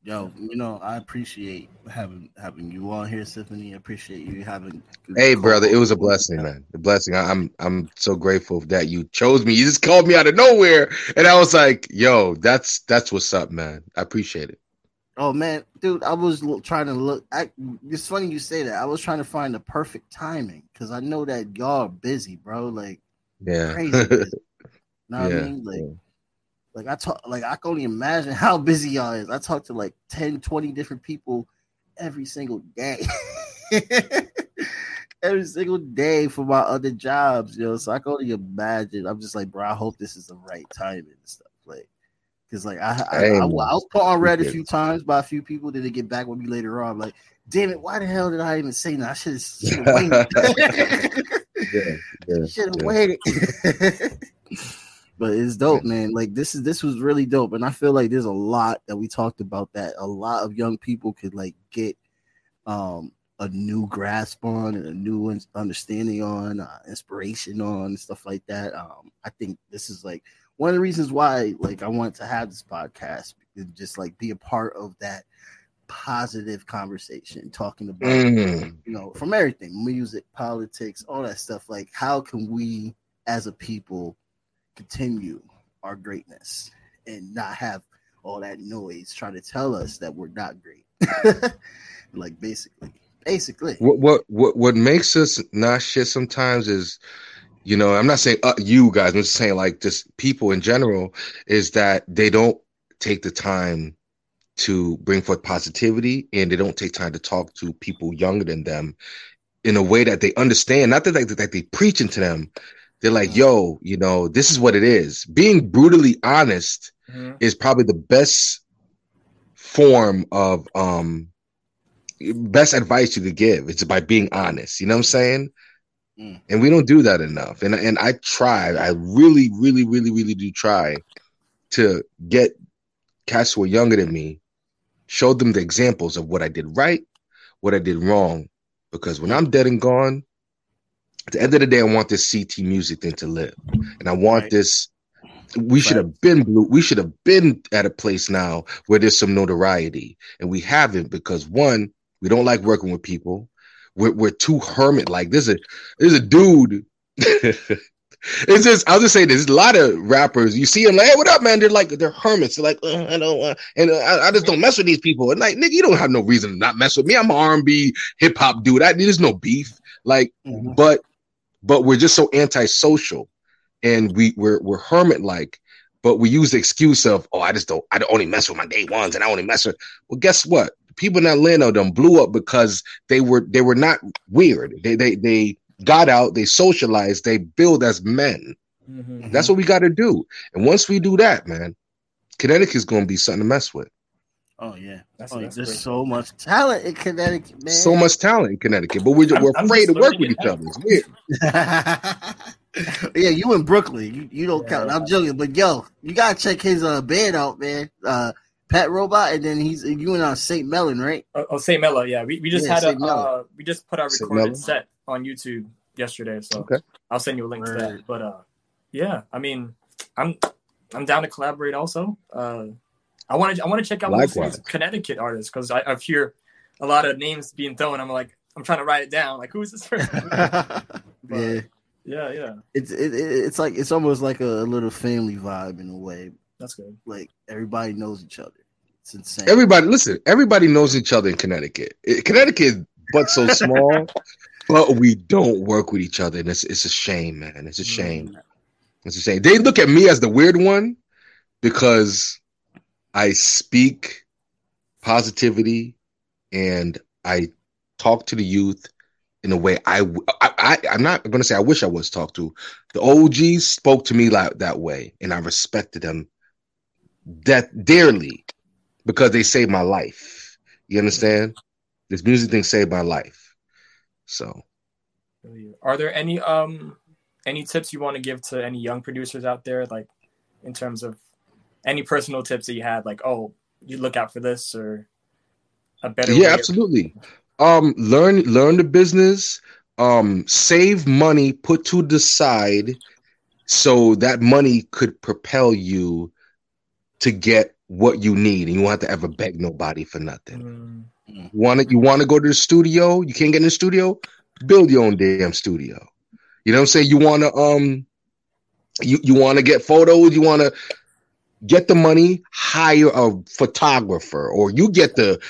Yo, you know, I appreciate having you on here, Symphony. I appreciate you having. Hey, brother, it was a blessing, man. A blessing. I'm so grateful that you chose me. You just called me out of nowhere, and I was like, "Yo, that's what's up, man." I appreciate it. Oh man, dude, I was trying to look. It's funny you say that. I was trying to find the perfect timing because I know that y'all are busy, bro. Like, crazy. Busy. Know what I mean? Like. Yeah. Like I can only imagine how busy y'all is. I talk to like 10, 20 different people every single day. Every single day for my other jobs, you know. So I can only imagine. I'm just like, bro, I hope this is the right timing and stuff. Like, because like I was put on red a few times by a few people, then they get back with me later on. I'm like, damn it, why the hell did I even say that? I should have waited. Waited. But it's dope, man. Like this was really dope, and I feel like there's a lot that we talked about that a lot of young people could like get a new grasp on and a new understanding on, inspiration on, stuff like that. I think this is like one of the reasons why, like, I wanted to have this podcast and just like be a part of that positive conversation, talking about, you know, from everything, music, politics, all that stuff. Like, how can we as a people continue our greatness and not have all that noise trying to tell us that we're not great? Like, basically what makes us not shit sometimes is, you know, I'm not saying you guys, I'm just saying like just people in general, is that they don't take the time to bring forth positivity, and they don't take time to talk to people younger than them in a way that they understand, not that that they preaching to them. They're like, yo, you know, this is what it is. Being brutally honest is probably the best form of best advice you could give. It's by being honest. You know what I'm saying? And we don't do that enough. And I try. I really, really, really, really do try to get cats who are younger than me, show them the examples of what I did right, what I did wrong. Because when I'm dead and gone, at the end of the day, I want this CT music thing to live. And I want this. We should have been blue. We should have been at a place now where there's some notoriety, and we haven't because one, we don't like working with people. We're too hermit like. There's a dude. It's just, I'll just say this. There's a lot of rappers. You see them like, hey, what up, man? They're like, they're hermits. They're like, I don't want, and I just don't mess with these people. And like, nigga, you don't have no reason to not mess with me. I'm an R&B hip hop dude. There's no beef. Like, but we're just so antisocial. And we're hermit like, but we use the excuse of, oh, I only mess with my day ones, and I only mess with. Well, guess what? People in Atlanta them blew up because they were not weird. They got out, they socialized, they build as men. Mm-hmm. That's what we got to do. And once we do that, man, Connecticut's gonna be something to mess with. Oh yeah, that's there's great. So much talent in Connecticut, man. So much talent in Connecticut, but we're afraid to work with each other. It's weird. Yeah, you in Brooklyn. You don't count. I'm joking, but yo, you gotta check his band out, man. Pat Robot, and then he's you and St. Mellon, right? Oh, St. Mellon, yeah. We just had a we just put our recorded set on YouTube yesterday, so I'll send you a link to that. But yeah, I mean, I'm down to collaborate also. I want to check out most of these Connecticut artists because I hear a lot of names being thrown. I'm trying to write it down. Like, who is this person? Yeah. It's like it's almost like a little family vibe in a way. That's good. Like everybody knows each other. It's insane. Everybody knows each other in Connecticut. Connecticut is but so small, but we don't work with each other, and it's a shame, man. It's a shame. Mm-hmm. It's a shame. They look at me as the weird one because I speak positivity and I talk to the youth in a way I'm not going to say I wish I was talked to. The OGs spoke to me like that way, and I respected them that dearly because they saved my life. You understand? This music thing saved my life. So, are there any tips you want to give to any young producers out there, like in terms of any personal tips that you had, like, oh, you look out for this or a better way? Yeah, absolutely. Learn the business, save money, put to the side so that money could propel you to get what you need, and you won't have to ever beg nobody for nothing. Mm-hmm. You want to go to the studio? You can't get in the studio? Build your own damn studio. You know what I'm saying? You want to you want to get photos, you want to get the money, hire a photographer, or you get the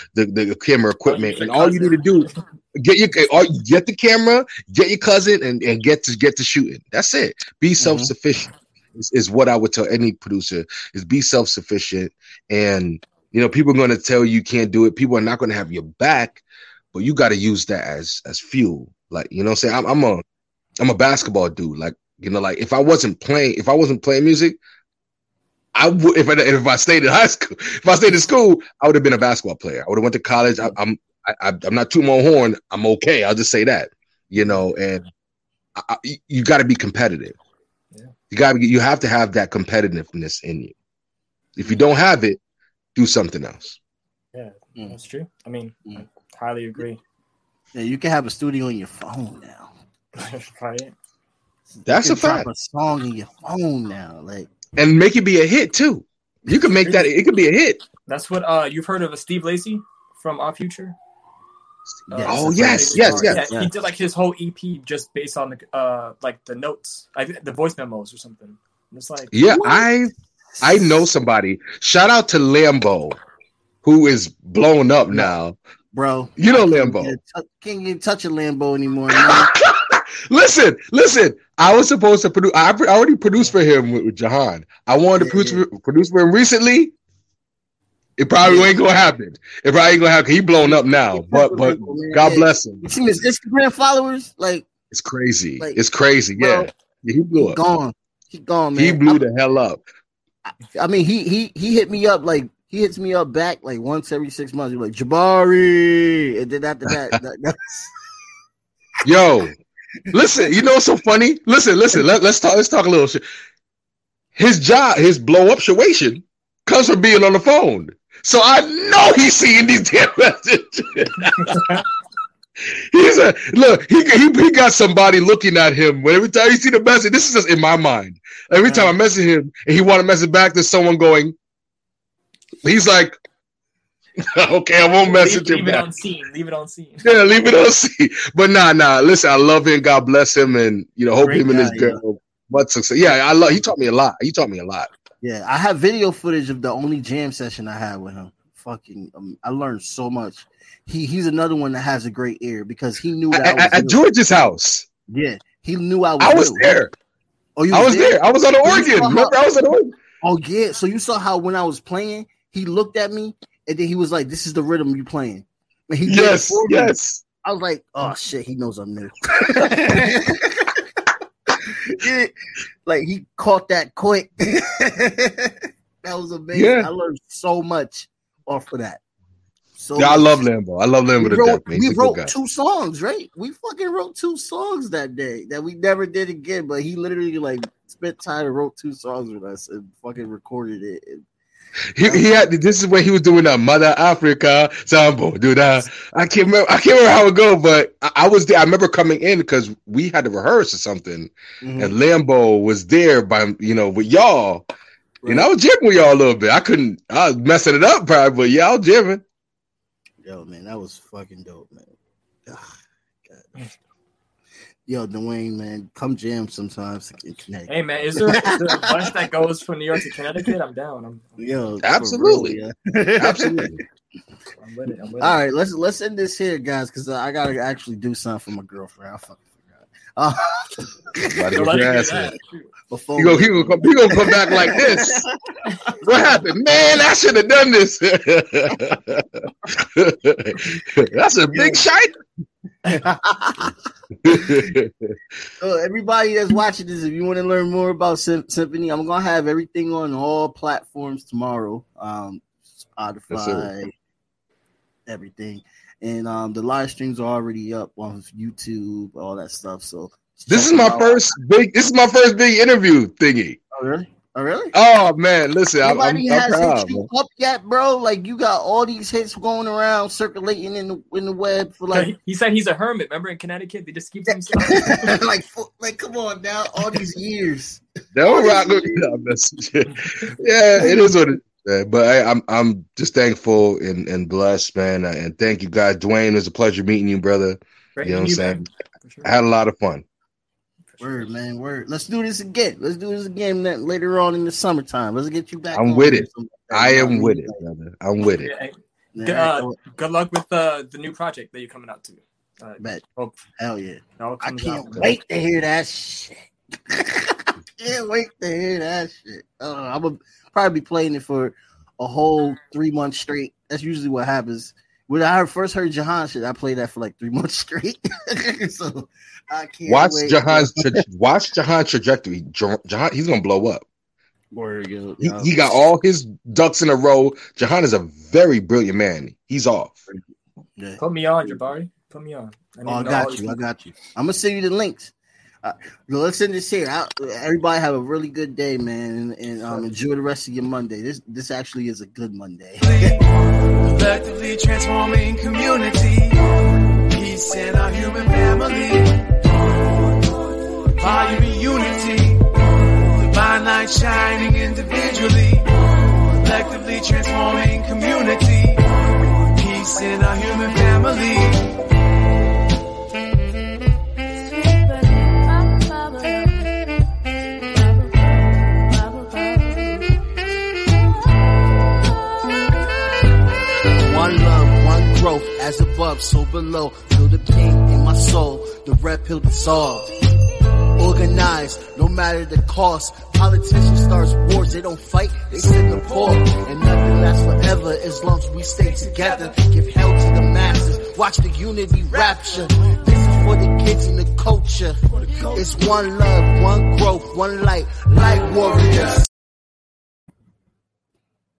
camera equipment, and all you need to do get the camera, get your cousin, and get to shooting. That's it. Be self-sufficient is what I would tell any producer, is be self-sufficient. And, you know, people are going to tell you can't do it. People are not going to have your back, but you got to use that as fuel. Like, you know what I'm saying? I'm a basketball dude. Like, you know, like if I wasn't playing music, I would, if I stayed in high school, if I stayed in school, I would have been a basketball player. I would have went to college. I'm not tooting my horn. I'm okay. I'll just say that, you know. And you got to be competitive. Yeah. You have to have that competitiveness in you. If you don't have it, do something else. Yeah, that's true. I mean, I highly agree. Yeah, you can have a studio in your phone now. Right. That's a fact. A song in your phone now, like, and make it be a hit too. You can make that. It could be a hit. That's what you've heard of a Steve Lacy from Our Future. Yes, oh yes. Yeah, he did like his whole EP just based on the like the notes, like the voice memos or something. It's like I know somebody. Shout out to Lambo, who is blown up now, bro. You know Lambo. Can't get touch a Lambo anymore. Listen. I was supposed to produce. I already produced for him with Jahan. I wanted to produce for him recently. It probably ain't gonna happen. It probably ain't gonna happen. He blown up now, but God bless him. You seen his Instagram followers? Like it's crazy. Like, it's crazy. Bro, yeah, he blew up. He gone. Man, he blew the hell up. I mean, he hit me up like. He hits me up back like once every 6 months. He's like, Jabari. And then after that. Yo, listen, you know what's so funny? Listen, let's talk a little shit. His job, his blow-up situation comes from being on the phone. So I know he's seeing these damn messages. He got somebody looking at him. When every time you see the message, this is just in my mind. Every time I message him and he want to message back, there's someone going, he's like, okay, I won't message him. Leave it on scene. Yeah, leave it on scene. But nah. Listen, I love him. God bless him, and you know, hope him and his girl much success. Yeah, I love. He taught me a lot. Yeah, I have video footage of the only jam session I had with him. Fucking, I learned so much. He's another one that has a great ear because he knew that I was at George's house. Yeah, he knew I was. I was there. Oh, you? I was there. I was on the organ. Remember, I was on the organ. Oh yeah. So you saw how when I was playing. He looked at me, and then he was like, this is the rhythm you playing. And he yes. I was like, oh, shit, he knows I'm new. Like, he caught that quick. That was amazing. Yeah. I learned so much off of that. I love Lambo. We wrote 2 songs, right? We fucking wrote 2 songs that day that we never did again, but he literally, like, spent time and wrote 2 songs with us and fucking recorded it. He had this is where he was doing that Mother Africa Sambo do that. I can't remember how it go, but I was there. I remember coming in because we had to rehearse or something, and Lambo was there by with y'all, and I was jamming with y'all a little bit. I was messing it up probably, but yeah, I was jamming. Yo, man, that was fucking dope, man. Oh, God. Yo, Dwayne, man, come jam sometimes. Hey, man, is there a bus that goes from New York to Connecticut? I'm down. Yo, absolutely, real, yeah. Absolutely. I'm with it. All right, let's end this here, guys, because I gotta actually do something for my girlfriend. I fucking forgot. He gonna come back like this. What happened, man? I should have done this. That's a big shite. Everybody that's watching this, if you want to learn more about Symphony, I'm gonna have everything on all platforms tomorrow. Spotify, everything, and the live streams are already up on YouTube, all that stuff. So this is my first big interview thingy. Oh really? Oh really? Oh man, listen, I'm proud, hit you up yet, bro. Like you got all these hits going around circulating in the web for like. He said he's a hermit. Remember in Connecticut, they just keep themselves like come on now, all these years. Don't rock with that message. Yeah, it is what it is. But I'm just thankful and blessed, man. And thank you, guys. Dwayne, it was a pleasure meeting you, brother. Great, you know what I'm saying? Sure. I had a lot of fun. Word. Let's do this again later on in the summertime. Let's get you back. I'm with it. I am with it, brother. I'm with it. Good luck with the new project that you're coming out to. Hell yeah. I can't wait to hear that shit. I'm going to probably be playing it for a whole 3 months straight. That's usually what happens. When I first heard Jahan shit, I played that for like 3 months straight. So I can't wait. Watch Jahan's trajectory. Jahan, he's gonna blow up. He got all his ducks in a row. Jahan is a very brilliant man. He's off. Yeah. Put me on, Jabari. I got you. I'm gonna send you the links. Let's end this here. Everybody have a really good day, man, and enjoy the rest of your Monday. This actually is a good Monday. Collectively transforming community. peace in our human family. Volume and unity, divine light shining individually, collectively transforming community. Peace in our human family. As above, so below, feel the pain in my soul, the red pill dissolved. Organized, no matter the cost. Politicians starts wars, they don't fight, they send the poor. And nothing lasts forever as long as we stay together. Give hell to the masses, watch the unity rapture. This is for the kids and the culture. It's one love, one growth, one light, Light Warriors.